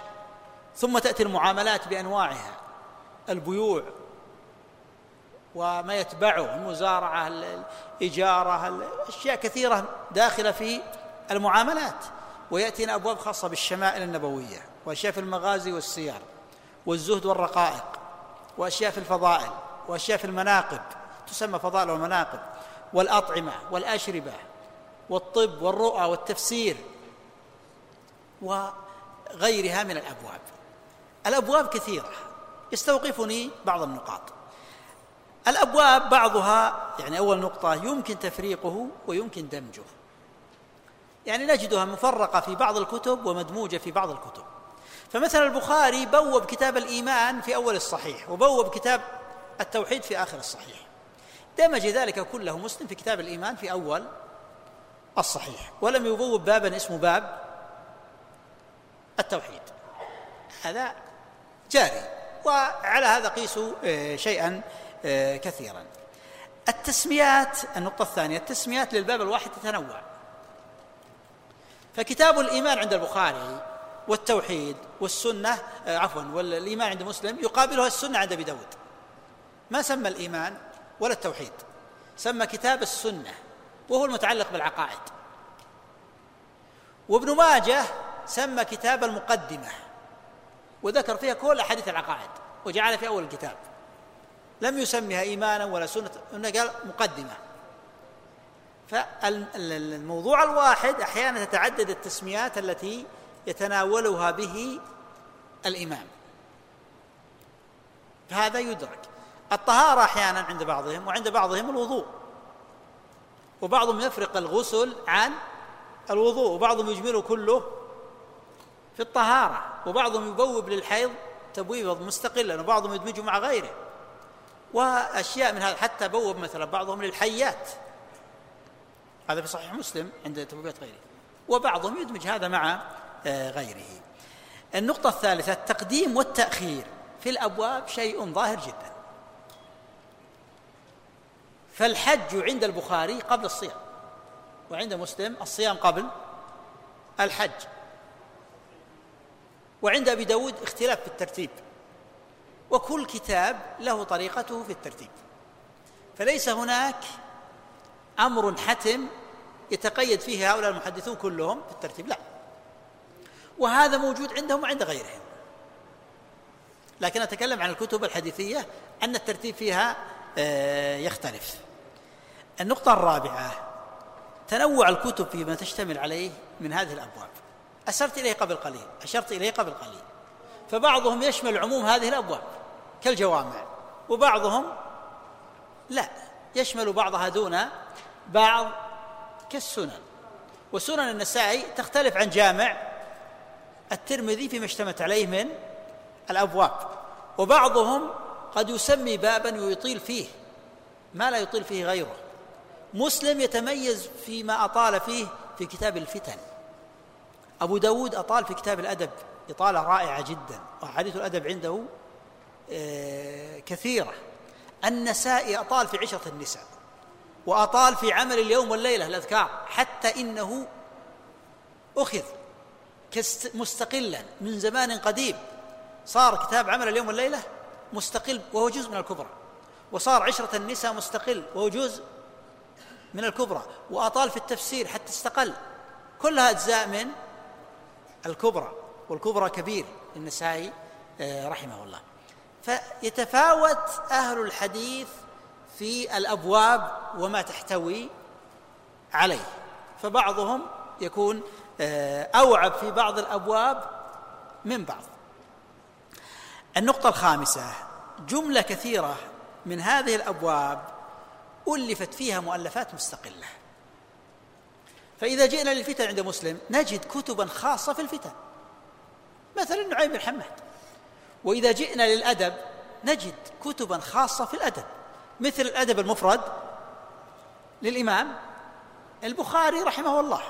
ثم تأتي المعاملات بأنواعها، البيوع وما يتبعه، المزارعة، الإجارة، الأشياء كثيرة داخلة في المعاملات. ويأتينا أبواب خاصة بالشمائل النبوية، وأشياء في المغازي والسير، والزهد والرقائق، وأشياء في الفضائل، وأشياء في المناقب تسمى فضائل والمناقب، والأطعمة والأشربة، والطب والرؤى والتفسير، وغيرها من الأبواب. الأبواب كثيرة، يستوقفني بعض النقاط. الأبواب بعضها، يعني أول نقطة، يمكن تفريقه ويمكن دمجه، يعني نجدها مفرقة في بعض الكتب ومدموجة في بعض الكتب. فمثلا البخاري بوب كتاب الإيمان في أول الصحيح، وبوب كتاب التوحيد في آخر الصحيح، دمج ذلك كله مسلم في كتاب الإيمان في أول الصحيح، ولم يبوب بابا اسمه باب التوحيد، هذا جاري، وعلى هذا قيسوا شيئا كثيرا. التسميات، النقطة الثانية، التسميات للباب الواحد تتنوع، فكتاب الإيمان عند البخاري والتوحيد والسنة عفوا والإيمان عند مسلم يقابلها السنة عند أبي داود، ما سمى الإيمان ولا التوحيد، سمى كتاب السنة وهو المتعلق بالعقائد. وابن ماجه سمى كتاب المقدمة وذكر فيها كل أحاديث العقائد وجعل في أول الكتاب، لم يسميها إيمانا ولا سنة، إنه قال مقدمة. فالموضوع الواحد أحيانا تتعدد التسميات التي يتناولها به الإمام، هذا يدرك. الطهارة أحيانا عند بعضهم، وعند بعضهم الوضوء، وبعضهم يفرق الغسل عن الوضوء، وبعضهم يجمله كله في الطهارة، وبعضهم يبوب للحيض تبويبا مستقلا، وبعضهم يدمجه مع غيره، وأشياء من هذا، حتى بوب مثلا بعضهم للحيات، هذا في صحيح مسلم عند تبويبات غيره، وبعضهم يدمج هذا مع غيره. النقطة الثالثة، التقديم والتأخير في الأبواب شيء ظاهر جدا، فالحج عند البخاري قبل الصيام، وعند مسلم الصيام قبل الحج، وعند أبي داود اختلاف في الترتيب، وكل كتاب له طريقته في الترتيب، فليس هناك أمر حتم يتقيد فيه هؤلاء المحدثون كلهم في الترتيب، لا، وهذا موجود عندهم وعند غيرهم. لكن أتكلم عن الكتب الحديثية أن الترتيب فيها يختلف. النقطة الرابعة، تنوع الكتب فيما تشتمل عليه من هذه الأبواب، أشرت إليه قبل قليل أشرت إليه قبل قليل فبعضهم يشمل عموم هذه الأبواب كالجوامع، وبعضهم لا، يشمل بعضها دون بعض كالسنن، وسنن النسائي تختلف عن جامع الترمذي فيما اشتملت عليه من الأبواب. وبعضهم قد يسمي بابا ويطيل فيه ما لا يطيل فيه غيره. مسلم يتميز فيما أطال فيه في كتاب الفتن، أبو داود أطال في كتاب الأدب إطالة رائعة جدا، وحديث الأدب عنده كثيرة. النسائي أطال في عشرة النساء، وأطال في عمل اليوم والليلة الأذكار، حتى إنه أخذ مستقلا من زمان قديم، صار كتاب عمل اليوم والليلة مستقل وهو جزء من الكبرى. وصار عشرة النساء مستقل وهو جزء من الكبرى، وأطال في التفسير حتى استقل. كلها أجزاء من الكبرى، والكبرى كبير للنسائي رحمه الله. فيتفاوت أهل الحديث في الأبواب وما تحتوي عليه، فبعضهم يكون أوعب في بعض الأبواب من بعض. النقطة الخامسة: جملة كثيرة من هذه الأبواب ألفت فيها مؤلفات مستقلة، فإذا جئنا للفتن عند مسلم نجد كتبا خاصة في الفتن، مثلا نعيم بن حماد. وإذا جئنا للأدب نجد كتبا خاصة في الأدب، مثل الأدب المفرد للإمام البخاري رحمه الله.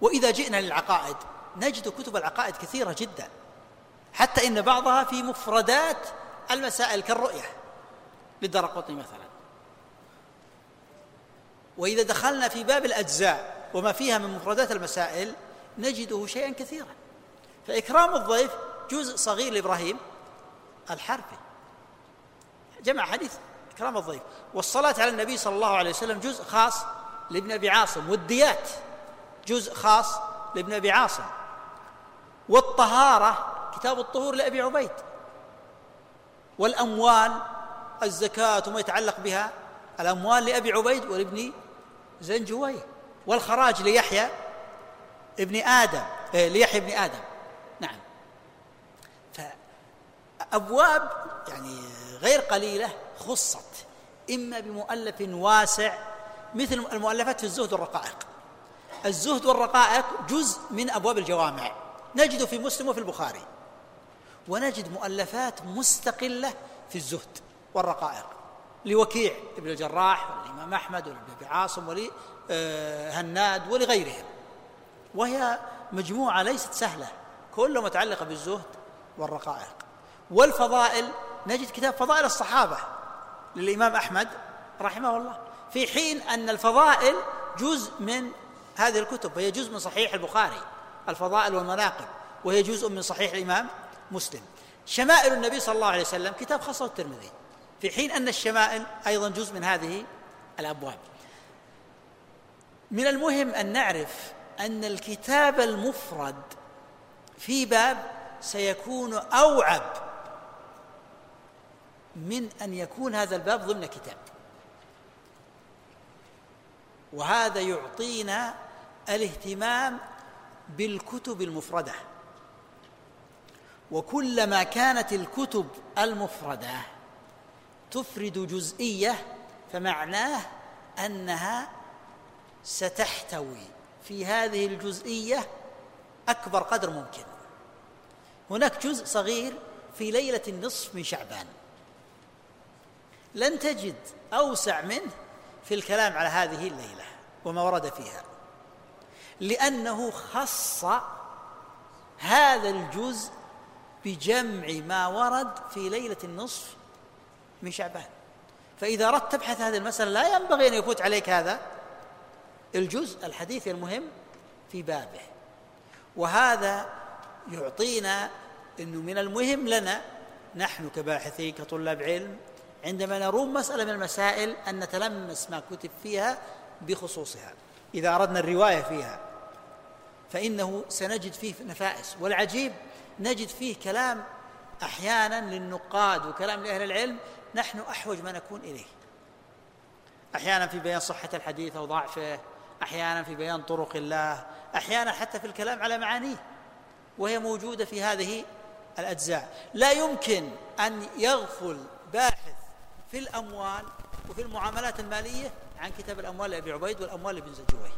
وإذا جئنا للعقائد نجد كتب العقائد كثيرة جدا، حتى إن بعضها في مفردات المسائل كالرؤية للدرقطني مثلا. وإذا دخلنا في باب الأجزاء وما فيها من مفردات المسائل نجده شيئا كثيرا. فإكرام الضيف جزء صغير لإبراهيم الحربي، جمع حديث إكرام الضيف. والصلاة على النبي صلى الله عليه وسلم جزء خاص لابن أبي عاصم، والديات جزء خاص لابن أبي عاصم، والطهارة كتاب الطهور لأبي عبيد، والأموال الزكاة وما يتعلق بها الأموال لأبي عبيد ولابن زنجويه، والخراج ليحيى ابن آدم ليحيى ابن آدم. نعم، فأبواب يعني غير قليلة خصت إما بمؤلف واسع، مثل المؤلفات في الزهد والرقائق. الزهد والرقائق جزء من أبواب الجوامع، نجد في مسلم وفي البخاري. ونجد مؤلفات مستقلة في الزهد والرقائق لوكيع ابن الجراح والإمام أحمد وابن أبي عاصم ولهناد ولغيرهم، وهي مجموعة ليست سهلة كلها متعلقة بالزهد والرقائق. والفضائل نجد كتاب فضائل الصحابة للإمام أحمد رحمه الله، في حين أن الفضائل جزء من هذه الكتب، وهي جزء من صحيح البخاري، الفضائل والمناقب، وهي جزء من صحيح الإمام مسلم. شمائل النبي صلى الله عليه وسلم كتاب خاص الترمذي، في حين أن الشمائل أيضا جزء من هذه الأبواب. من المهم أن نعرف أن الكتاب المفرد في باب سيكون أوعب من أن يكون هذا الباب ضمن كتاب، وهذا يعطينا الاهتمام بالكتب المفردة. وكلما كانت الكتب المفردة تفرد جزئية فمعناه أنها ستحتوي في هذه الجزئية أكبر قدر ممكن. هناك جزء صغير في ليلة النصف من شعبان، لن تجد أوسع منه في الكلام على هذه الليلة وما ورد فيها، لأنه خص هذا الجزء بجمع ما ورد في ليلة النصف من شعبان. فإذا أردت تبحث هذه المسألة لا ينبغي أن يفوت عليك هذا الجزء الحديث المهم في بابه. وهذا يعطينا أنه من المهم لنا نحن كباحثين كطلاب علم عندما نروم مسألة من المسائل أن نتلمس ما كتب فيها بخصوصها، إذا أردنا الرواية فيها، فإنه سنجد فيه نفائس. والعجيب نجد فيه كلام أحيانا للنقاد وكلام لأهل العلم نحن أحوج ما نكون إليه، أحيانا في بيان صحة الحديث أو ضعفه، أحيانا في بيان طرق الله، أحيانا حتى في الكلام على معانيه، وهي موجودة في هذه الأجزاء. لا يمكن أن يغفل باحث في الأموال وفي المعاملات المالية عن كتاب الأموال لأبي عبيد والأموال لابن زجويه.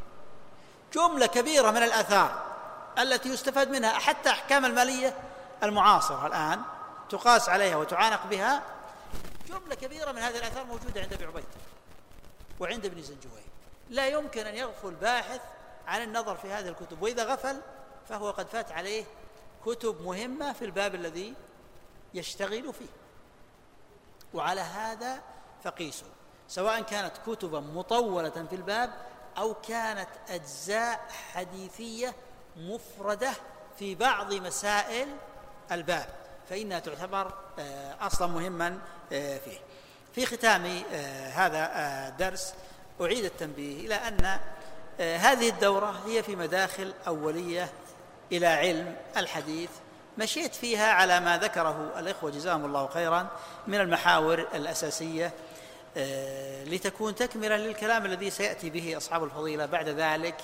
جملة كبيرة من الآثار التي يستفاد منها حتى أحكام المالية المعاصرة الآن تقاس عليها وتعانق بها، جملة كبيرة من هذه الآثار موجودة عند أبي عبيد وعند ابن زنجويه. لا يمكن أن يغفل باحث عن النظر في هذه الكتب، وإذا غفل فهو قد فات عليه كتب مهمة في الباب الذي يشتغل فيه. وعلى هذا فقيسوا، سواء كانت كتبا مطولة في الباب أو كانت أجزاء حديثية مفردة في بعض مسائل الباب، فإنها تعتبر أصلا مهما فيه. في ختام هذا الدرس أعيد التنبيه إلى أن هذه الدورة هي في مداخل أولية إلى علم الحديث، مشيت فيها على ما ذكره الإخوة جزاهم الله خيرا من المحاور الأساسية لتكون تكملة للكلام الذي سيأتي به أصحاب الفضيلة بعد ذلك.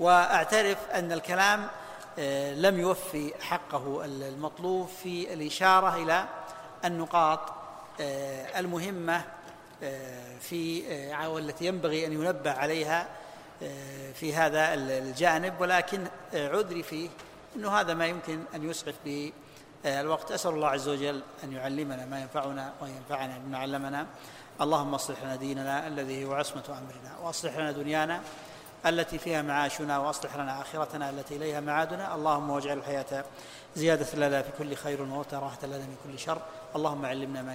وأعترف أن الكلام لم يوفي حقه المطلوب في الإشارة إلى النقاط المهمة في والتي ينبغي أن ينبه عليها في هذا الجانب، ولكن عذري فيه أنه هذا ما يمكن أن يسعف به الوقت. أسأل الله عز وجل أن يعلمنا ما ينفعنا وينفعنا بما علمنا. اللهم اصلح لنا ديننا الذي هو عصمة أمرنا، واصلح لنا دنيانا التي فيها معاشنا، واصلح لنا آخرتنا التي إليها معادنا. اللهم واجعل الحياة زيادة لنا في كل خير، وموتى راحة لنا من كل شر. اللهم علمنا ما